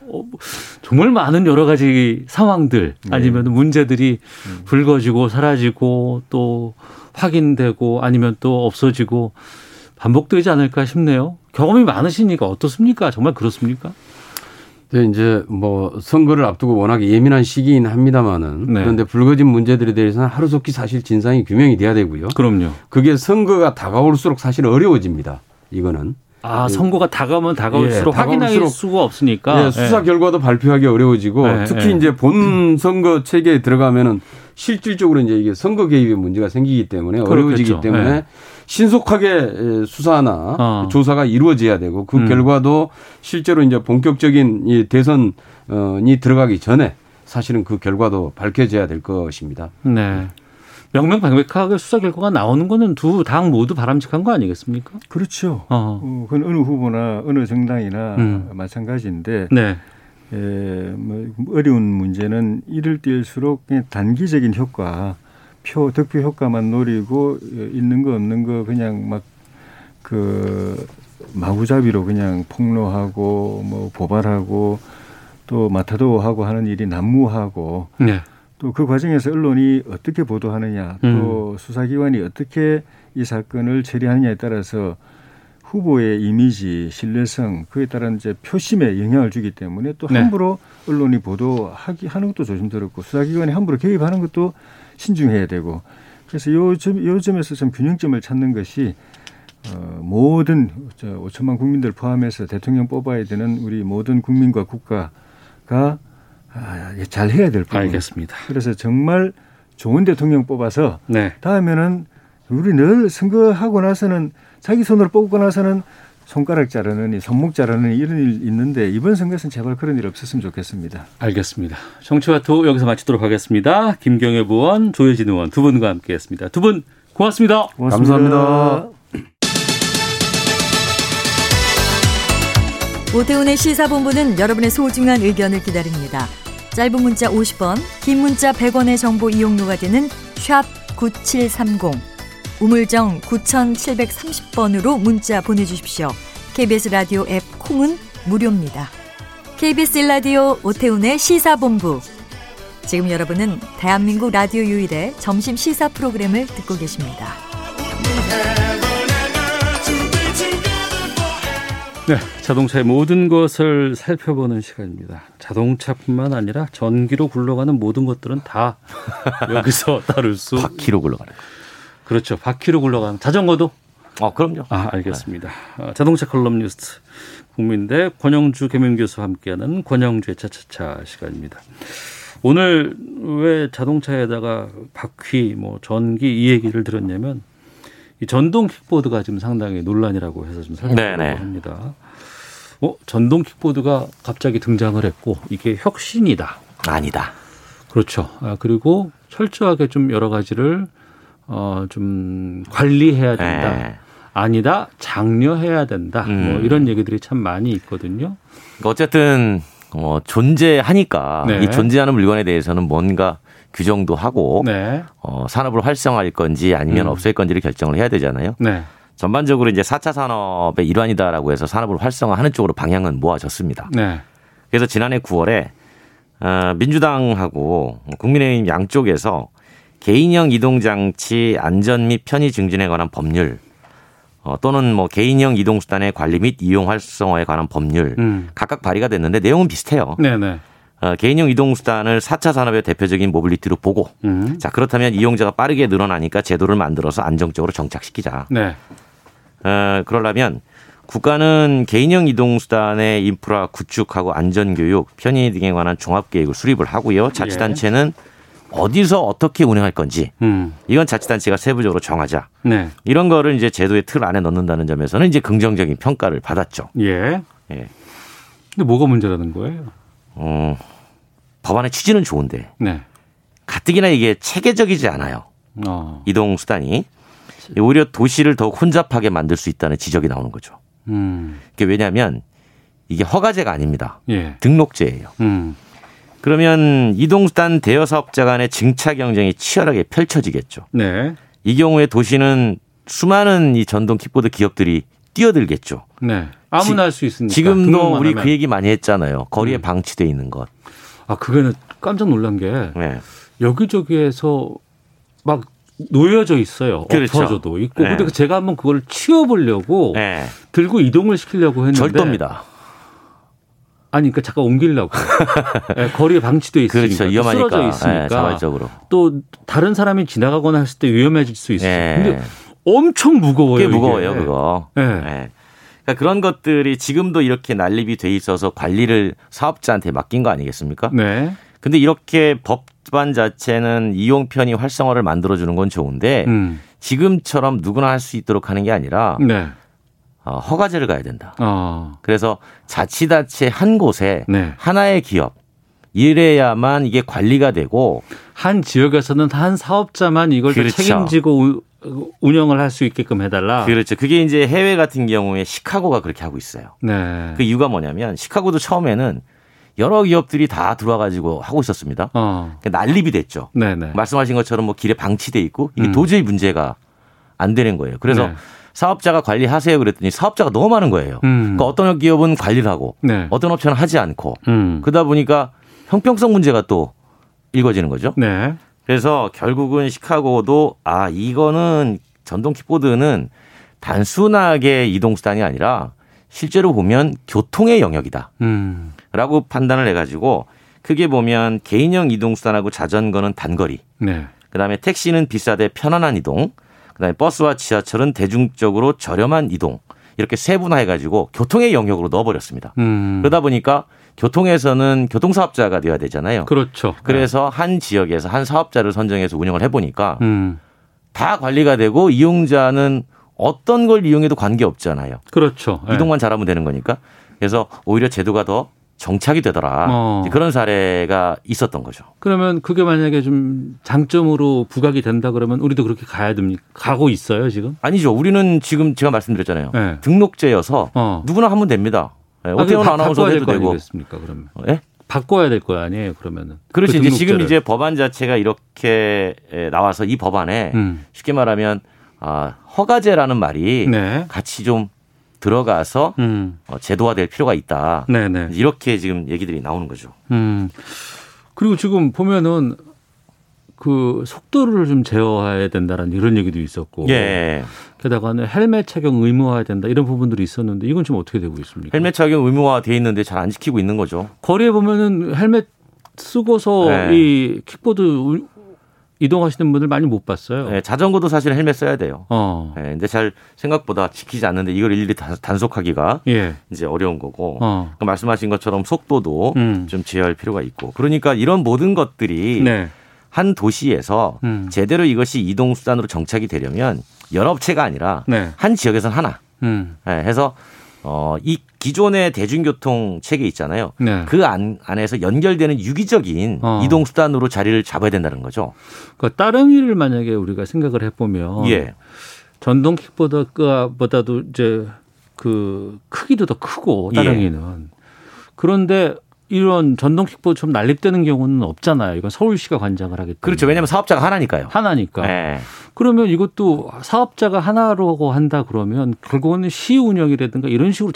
정말 많은 여러 가지 상황들 아니면 문제들이 불거지고 사라지고 또 확인되고 아니면 또 없어지고 반복되지 않을까 싶네요. 경험이 많으시니까 어떻습니까? 정말 그렇습니까? 이제 뭐 선거를 앞두고 워낙 예민한 시기이긴 합니다만은 네. 그런데 불거진 문제들에 대해서는 하루속히 사실 진상이 규명이 돼야 되고요. 그럼요. 그게 선거가 다가올수록 사실 어려워집니다. 이거는. 선거가 다가오면 다가올수록 확인할 수가 없으니까. 예, 수사 결과도 발표하기 어려워지고 특히 이제 본 선거 체계에 들어가면은 실질적으로 이제 이게 선거 개입의 문제가 생기기 때문에 어려워지기 때문에 신속하게 수사나 조사가 이루어져야 되고 그 결과도 실제로 이제 본격적인 대선이 들어가기 전에 사실은 그 결과도 밝혀져야 될 것입니다. 네. 명명백백하게 수사 결과가 나오는 거는 두 당 모두 바람직한 거 아니겠습니까? 그렇죠. 그건 어느 후보나 어느 정당이나 마찬가지인데 네. 어려운 문제는 이를 뛸수록 그냥 단기적인 효과, 득표 효과만 노리고 있는 거 없는 거 그냥 막 그 마구잡이로 그냥 폭로하고 뭐 고발하고 또 마타도하고 하는 일이 난무하고 네. 또 그 과정에서 언론이 어떻게 보도하느냐 또 수사기관이 어떻게 이 사건을 처리하느냐에 따라서 후보의 이미지, 신뢰성 그에 따른 이제 표심에 영향을 주기 때문에 또 함부로 언론이 보도하는 것도 조심스럽고 수사기관이 함부로 개입하는 것도 신중해야 되고 그래서 요점에서 좀 균형점을 찾는 것이 모든 5천만 국민들 포함해서 대통령 뽑아야 되는 우리 모든 국민과 국가가 잘 해야 될 부분. 알겠습니다. 그래서 정말 좋은 대통령 뽑아서 다음에는 우리 늘 선거하고 나서는 자기 손으로 뽑고 나서는 손가락 자르느니 손목 자르느니 이런 일 있는데 이번 선거에서는 제발 그런 일 없었으면 좋겠습니다. 알겠습니다. 정치와투 여기서 마치도록 하겠습니다. 김경애 의원, 조혜진 의원 두 분과 함께했습니다. 두 분 고맙습니다. 감사합니다. 오태훈의 시사본부는 여러분의 소중한 의견을 기다립니다. 짧은 문자 50원, 긴 문자 100원의 정보 이용료가 되는 샵 9730, 우물정 9730번으로 문자 보내주십시오. KBS 라디오 앱 콩은 무료입니다. KBS 라디오 오태훈의 시사본부. 지금 여러분은 대한민국 라디오 유일의 점심 시사 프로그램을 듣고 계십니다. 네, 자동차의 모든 것을 살펴보는 시간입니다. 자동차뿐만 아니라 전기로 굴러가는 모든 것들은 다 여기서 다룰 수. 바퀴로 굴러가는. 그렇죠. 바퀴로 굴러가는 자전거도. 그럼요. 알겠습니다. 네. 자동차 컬럼니스트 국민대 권영주 개명교수와 함께하는 권영주의 차차차 시간입니다. 오늘 왜 자동차에다가 바퀴, 전기 이 얘기를 들었냐면 이 전동 킥보드가 지금 상당히 논란이라고 해서 좀 살펴보려고 합니다. 전동 킥보드가 갑자기 등장을 했고 이게 혁신이다. 아니다. 그렇죠. 그리고 철저하게 좀 여러 가지를 좀 관리해야 된다. 아니다. 장려해야 된다. 이런 얘기들이 참 많이 있거든요. 어쨌든 존재하니까 이 존재하는 물건에 대해서는 뭔가 규정도 하고 산업을 활성화할 건지 아니면 없앨 건지를 결정을 해야 되잖아요. 네. 전반적으로 이제 4차 산업의 일환이다라고 해서 산업을 활성화하는 쪽으로 방향은 모아졌습니다. 네. 그래서 지난해 9월에 민주당하고 국민의힘 양쪽에서 개인형 이동장치 안전 및 편의 증진에 관한 법률 또는 개인형 이동수단의 관리 및 이용 활성화에 관한 법률 각각 발의가 됐는데 내용은 비슷해요. 네네. 개인형 이동수단을 4차 산업의 대표적인 모빌리티로 보고 자 그렇다면 이용자가 빠르게 늘어나니까 제도를 만들어서 안정적으로 정착시키자. 네. 그러려면 국가는 개인형 이동수단의 인프라 구축하고 안전교육, 편의 등에 관한 종합계획을 수립을 하고요. 자치단체는 어디서 어떻게 운영할 건지 이건 자치단체가 세부적으로 정하자. 네. 이런 거를 이제 제도의 틀 안에 넣는다는 점에서는 이제 긍정적인 평가를 받았죠. 예. 근데 뭐가 문제라는 거예요? 법안의 취지는 좋은데 가뜩이나 이게 체계적이지 않아요. 이동 수단이 오히려 도시를 더욱 혼잡하게 만들 수 있다는 지적이 나오는 거죠. 그게 왜냐하면 이게 허가제가 아닙니다. 등록제예요. 그러면 이동수단 대여사업자 간의 증차 경쟁이 치열하게 펼쳐지겠죠. 네. 이 경우에 도시는 수많은 이 전동 킥보드 기업들이 뛰어들겠죠. 네. 아무나 할 수 있으니까. 지금도 우리 하면. 그 얘기 많이 했잖아요. 거리에 방치되어 있는 것. 그거는 깜짝 놀란 게 여기저기에서 막 놓여져 있어요. 그렇죠. 엎어져도 있고. 그런데 제가 한번 그걸 치워보려고 들고 이동을 시키려고 했는데. 절도입니다. 그러니까 잠깐 옮기려고. 거리에 방치돼 있으니까. 그렇죠. 위험하니까. 쓰러져 있으니까. 자발적으로. 또 다른 사람이 지나가거나 했을 때 위험해질 수 있어요. 근데 엄청 무거워요. 꽤 무거워요, 이게. 그거. 그러니까 그런 것들이 지금도 이렇게 난립이 돼 있어서 관리를 사업자한테 맡긴 거 아니겠습니까? 근데 이렇게 법안 자체는 이용 편의 활성화를 만들어주는 건 좋은데 지금처럼 누구나 할 수 있도록 하는 게 아니라. 허가제를 가야 된다. 그래서 자치단체 한 곳에 하나의 기업 이래야만 이게 관리가 되고 한 지역에서는 한 사업자만 이걸 책임지고 운영을 할 수 있게끔 해달라. 그렇죠. 그게 이제 해외 같은 경우에 시카고가 그렇게 하고 있어요. 그 이유가 뭐냐면 시카고도 처음에는 여러 기업들이 다 들어와가지고 하고 있었습니다. 그러니까 난립이 됐죠. 말씀하신 것처럼 길에 방치돼 있고 이게 도저히 문제가 안 되는 거예요. 그래서 사업자가 관리하세요 그랬더니 사업자가 너무 많은 거예요. 그러니까 어떤 기업은 관리를 하고 어떤 업체는 하지 않고 그러다 보니까 형평성 문제가 또 일거지는 거죠. 그래서 결국은 시카고도 이거는 전동 킥보드는 단순하게 이동수단이 아니라 실제로 보면 교통의 영역이다 라고 판단을 해가지고 크게 보면 개인형 이동수단하고 자전거는 단거리 그다음에 택시는 비싸되 편안한 이동 그다음에 버스와 지하철은 대중적으로 저렴한 이동 이렇게 세분화해가지고 교통의 영역으로 넣어버렸습니다. 그러다 보니까 교통에서는 교통사업자가 되어야 되잖아요. 그렇죠. 그래서 한 지역에서 한 사업자를 선정해서 운영을 해보니까 다 관리가 되고 이용자는 어떤 걸 이용해도 관계없잖아요. 그렇죠. 이동만 잘하면 되는 거니까. 그래서 오히려 제도가 더 정착이 되더라. 그런 사례가 있었던 거죠. 그러면 그게 만약에 좀 장점으로 부각이 된다 그러면 우리도 그렇게 가야 됩니까? 가고 있어요 지금? 아니죠. 우리는 지금 제가 말씀드렸잖아요. 등록제여서 누구나 하면 됩니다. 오태훈 아나운서도 해도 되고. 아니겠습니까, 그러면? 바꿔야 될 거 아니에요 그러면은. 그렇지. 그 지금 이제 법안 자체가 이렇게 나와서 이 법안에 쉽게 말하면 허가제라는 말이 같이 좀 들어가서 제도화될 필요가 있다. 이렇게 지금 얘기들이 나오는 거죠. 그리고 지금 보면은 그 속도를 좀 제어해야 된다라는 이런 얘기도 있었고, 예. 게다가 헬멧 착용 의무화해야 된다 이런 부분들이 있었는데 이건 지금 어떻게 되고 있습니까? 헬멧 착용 의무화돼 있는데 잘 안 지키고 있는 거죠. 거리에 보면은 헬멧 쓰고서 예. 이 킥보드 이동하시는 분들 많이 못 봤어요. 예, 자전거도 사실 헬멧 써야 돼요. 예, 근데 잘 생각보다 지키지 않는데 이걸 일일이 단속하기가 예. 이제 어려운 거고. 그러니까 말씀하신 것처럼 속도도 좀 제어할 필요가 있고. 그러니까 이런 모든 것들이 네. 한 도시에서 제대로 이것이 이동 수단으로 정착이 되려면 여러 업체가 아니라 네. 한 지역에서는 하나. 예, 해서 이 기존의 대중교통 체계 있잖아요. 네. 그 안에서 연결되는 유기적인 이동 수단으로 자리를 잡아야 된다는 거죠. 그러니까 다른 일을 만약에 우리가 생각을 해보면 예. 전동 킥보드보다도 이제 그 크기도 더 크고 따릉이는 예. 그런데 이런 전동 킥보드 좀 난립되는 경우는 없잖아요. 이건 서울시가 관장을 하기 때문에. 그렇죠. 왜냐하면 사업자가 하나니까요. 하나니까. 예. 그러면 이것도 사업자가 하나라고 한다 그러면 결국은 시 운영이라든가 이런 식으로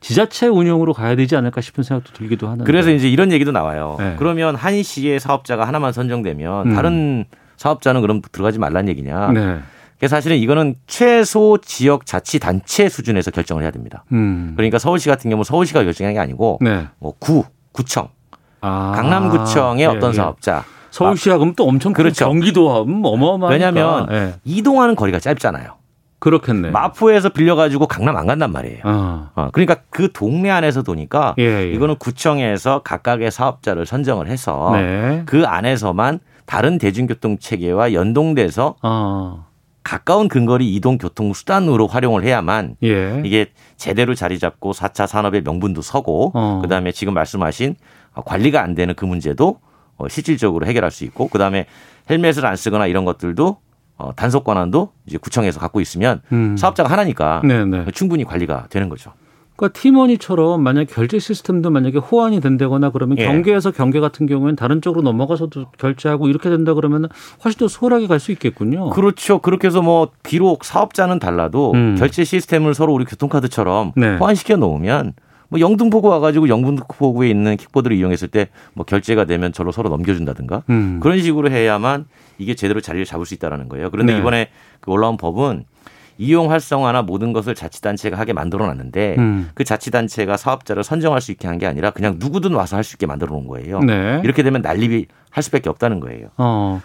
지자체 운영으로 가야 되지 않을까 싶은 생각도 들기도 하는데. 그래서 이제 이런 얘기도 나와요. 예. 그러면 한 시의 사업자가 하나만 선정되면 다른 사업자는 그럼 들어가지 말란 얘기냐. 네. 그래서 사실은 이거는 최소 지역 자치단체 수준에서 결정을 해야 됩니다. 그러니까 서울시 같은 경우 서울시가 결정하는 게 아니고 네. 뭐 구청, 강남구청의 어떤 사업자. 서울시하고는 또 엄청 그렇죠. 경기도하고는 어마어마하니까. 왜냐하면 예. 이동하는 거리가 짧잖아요. 그렇겠네. 마포에서 빌려가지고 강남 안 간단 말이에요. 그러니까 그 동네 안에서 도니까 예, 예. 이거는 구청에서 각각의 사업자를 선정을 해서 네. 그 안에서만 다른 대중교통 체계와 연동돼서 가까운 근거리 이동 교통 수단으로 활용을 해야만 예. 이게 제대로 자리 잡고 4차 산업의 명분도 서고 그다음에 지금 말씀하신 관리가 안 되는 그 문제도 실질적으로 해결할 수 있고 그다음에 헬멧을 안 쓰거나 이런 것들도 단속 권한도 이제 구청에서 갖고 있으면 사업자가 하나니까 네네. 충분히 관리가 되는 거죠. 그러니까 티머니처럼 만약 결제 시스템도 만약에 호환이 된다거나 그러면 예. 경계에서 경계 같은 경우에는 다른 쪽으로 넘어가서도 결제하고 이렇게 된다 그러면 훨씬 더 수월하게 갈 수 있겠군요. 그렇죠. 그렇게 해서 뭐 비록 사업자는 달라도 결제 시스템을 서로 우리 교통카드처럼 네. 호환시켜 놓으면 뭐 영등포구 와가지고 영등포구에 있는 킥보드를 이용했을 때 뭐 결제가 되면 저로 서로 넘겨준다든가 그런 식으로 해야만 이게 제대로 자리를 잡을 수 있다라는 거예요. 그런데 네. 이번에 그 올라온 법은 이용 활성화나 모든 것을 자치단체가 하게 만들어놨는데 그 자치단체가 사업자를 선정할 수 있게 한 게 아니라 그냥 누구든 와서 할 수 있게 만들어놓은 거예요. 네. 이렇게 되면 난립이 할 수밖에 없다는 거예요.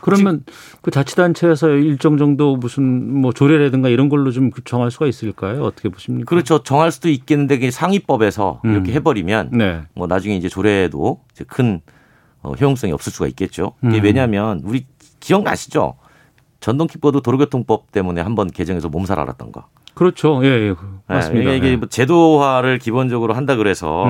그러면 그 자치단체에서 일정 정도 무슨 뭐 조례라든가 이런 걸로 좀 정할 수가 있을까요? 어떻게 보십니까? 그렇죠. 정할 수도 있겠는데 상위법에서 이렇게 해버리면 네. 뭐 나중에 이제 조례에도 이제 큰 효용성이 없을 수가 있겠죠. 이게 왜냐하면 우리 기억나시죠? 전동킥보드 도로교통법 때문에 한번 개정해서 몸살 앓았던 거. 그렇죠. 예, 예. 맞습니다. 네, 이게 뭐 제도화를 기본적으로 한다 그래서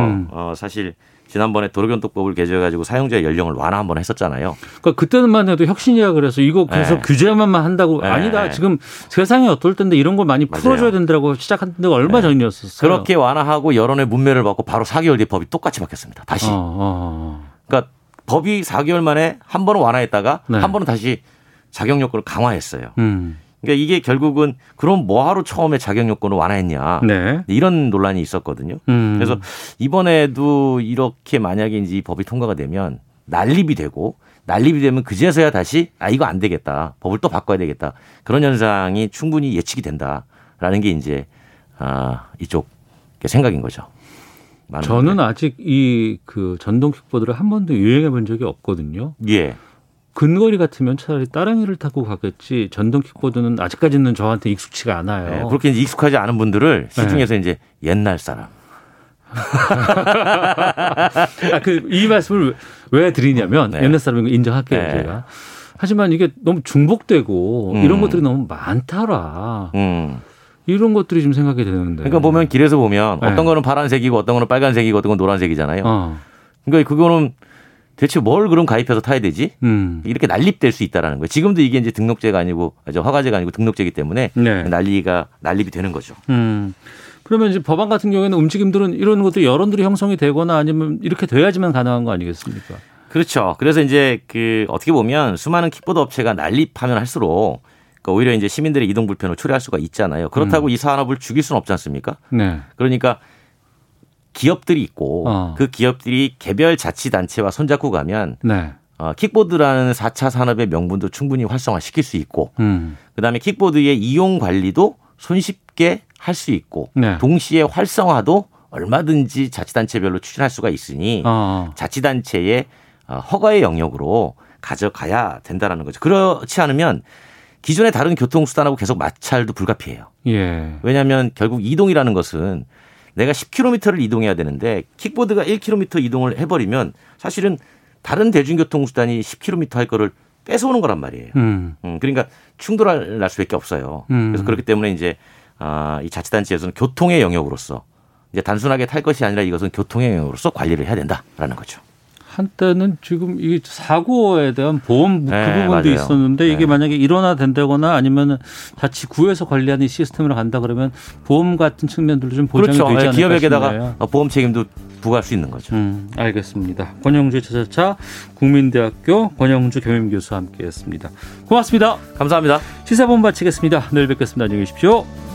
사실 지난번에 도로교통법을 개정해가지고 사용자의 연령을 완화 한번 했었잖아요. 그러니까 그때만 해도 혁신이야 그래서 이거 계속 네. 규제만 한다고 네. 아니다. 지금 세상이 어떨 텐데 이런 걸 많이 맞아요. 풀어줘야 된다고 시작한 데가 얼마 네. 전이었었어요. 그렇게 완화하고 여론의 문매를 받고 바로 4개월 뒤에 법이 똑같이 바뀌었습니다. 다시. 그러니까 법이 4개월 만에 한 번은 완화했다가 네. 한 번은 다시 자격 요건을 강화했어요. 그러니까 이게 결국은 그럼 뭐하러 처음에 자격 요건을 완화했냐 네. 이런 논란이 있었거든요. 그래서 이번에도 이렇게 만약에 이제 이 법이 통과가 되면 난립이 되면 그제서야 다시 이거 안 되겠다 법을 또 바꿔야 되겠다 그런 현상이 충분히 예측이 된다라는 게 이제 이쪽 생각인 거죠. 저는 게. 아직 이 그 전동 킥보드를 한 번도 유행해 본 적이 없거든요. 예. 근거리 같으면 차라리 따릉이를 타고 가겠지 전동 킥보드는 아직까지는 저한테 익숙치가 않아요. 네, 그렇게 이제 익숙하지 않은 분들을 시중에서 네. 이제 옛날 사람. 이 말씀을 왜 드리냐면 네. 옛날 사람인 거 인정할게요. 네. 제가. 하지만 이게 너무 중복되고 이런 것들이 너무 많더라. 이런 것들이 지금 생각이 되는데. 그러니까 보면 길에서 보면 네. 어떤 거는 파란색이고 어떤 거는 빨간색이고 어떤 건 노란색이잖아요. 그러니까 그거는. 대체 뭘 그럼 가입해서 타야 되지? 이렇게 난립될 수 있다라는 거예요. 지금도 이게 이제 등록제가 아니고 허가제가 아니고 등록제이기 때문에 네. 난립이 되는 거죠. 그러면 이제 법안 같은 경우에는 움직임들은 이런 것도 여론들이 형성이 되거나 아니면 이렇게 돼야지만 가능한 거 아니겠습니까? 그렇죠. 그래서 이제 그 어떻게 보면 수많은 킥보드 업체가 난립하면 할수록 그러니까 오히려 이제 시민들의 이동 불편을 초래할 수가 있잖아요. 그렇다고 이 산업을 죽일 수는 없지 않습니까? 네. 그러니까 기업들이 있고 그 기업들이 개별 자치단체와 손잡고 가면 네. 킥보드라는 4차 산업의 명분도 충분히 활성화시킬 수 있고 그다음에 킥보드의 이용 관리도 손쉽게 할 수 있고 네. 동시에 활성화도 얼마든지 자치단체별로 추진할 수가 있으니 자치단체의 허가의 영역으로 가져가야 된다는 거죠. 그렇지 않으면 기존의 다른 교통수단하고 계속 마찰도 불가피해요. 예. 왜냐하면 결국 이동이라는 것은 내가 10km를 이동해야 되는데 킥보드가 1km 이동을 해버리면 사실은 다른 대중교통수단이 10km 할 거를 뺏어오는 거란 말이에요. 그러니까 충돌할 날 수밖에 없어요. 그래서 그렇기 때문에 이제 이 자치단체에서는 교통의 영역으로서 이제 단순하게 탈 것이 아니라 이것은 교통의 영역으로서 관리를 해야 된다라는 거죠. 한때는 지금 이 사고에 대한 보험 그 네, 부분도 맞아요. 있었는데 이게 네. 만약에 일원화된다거나 아니면 자치 구에서 관리하는 시스템으로 간다 그러면 보험 같은 측면들도 좀 보장이 그렇죠. 되지 않을까 싶네요. 기업에게다가 보험 책임도 부과할 수 있는 거죠. 알겠습니다. 권영주 차차차 국민대학교 권영주 겸임교수와 함께했습니다. 고맙습니다. 감사합니다. 시사본부 마치겠습니다. 내일 뵙겠습니다. 안녕히 계십시오.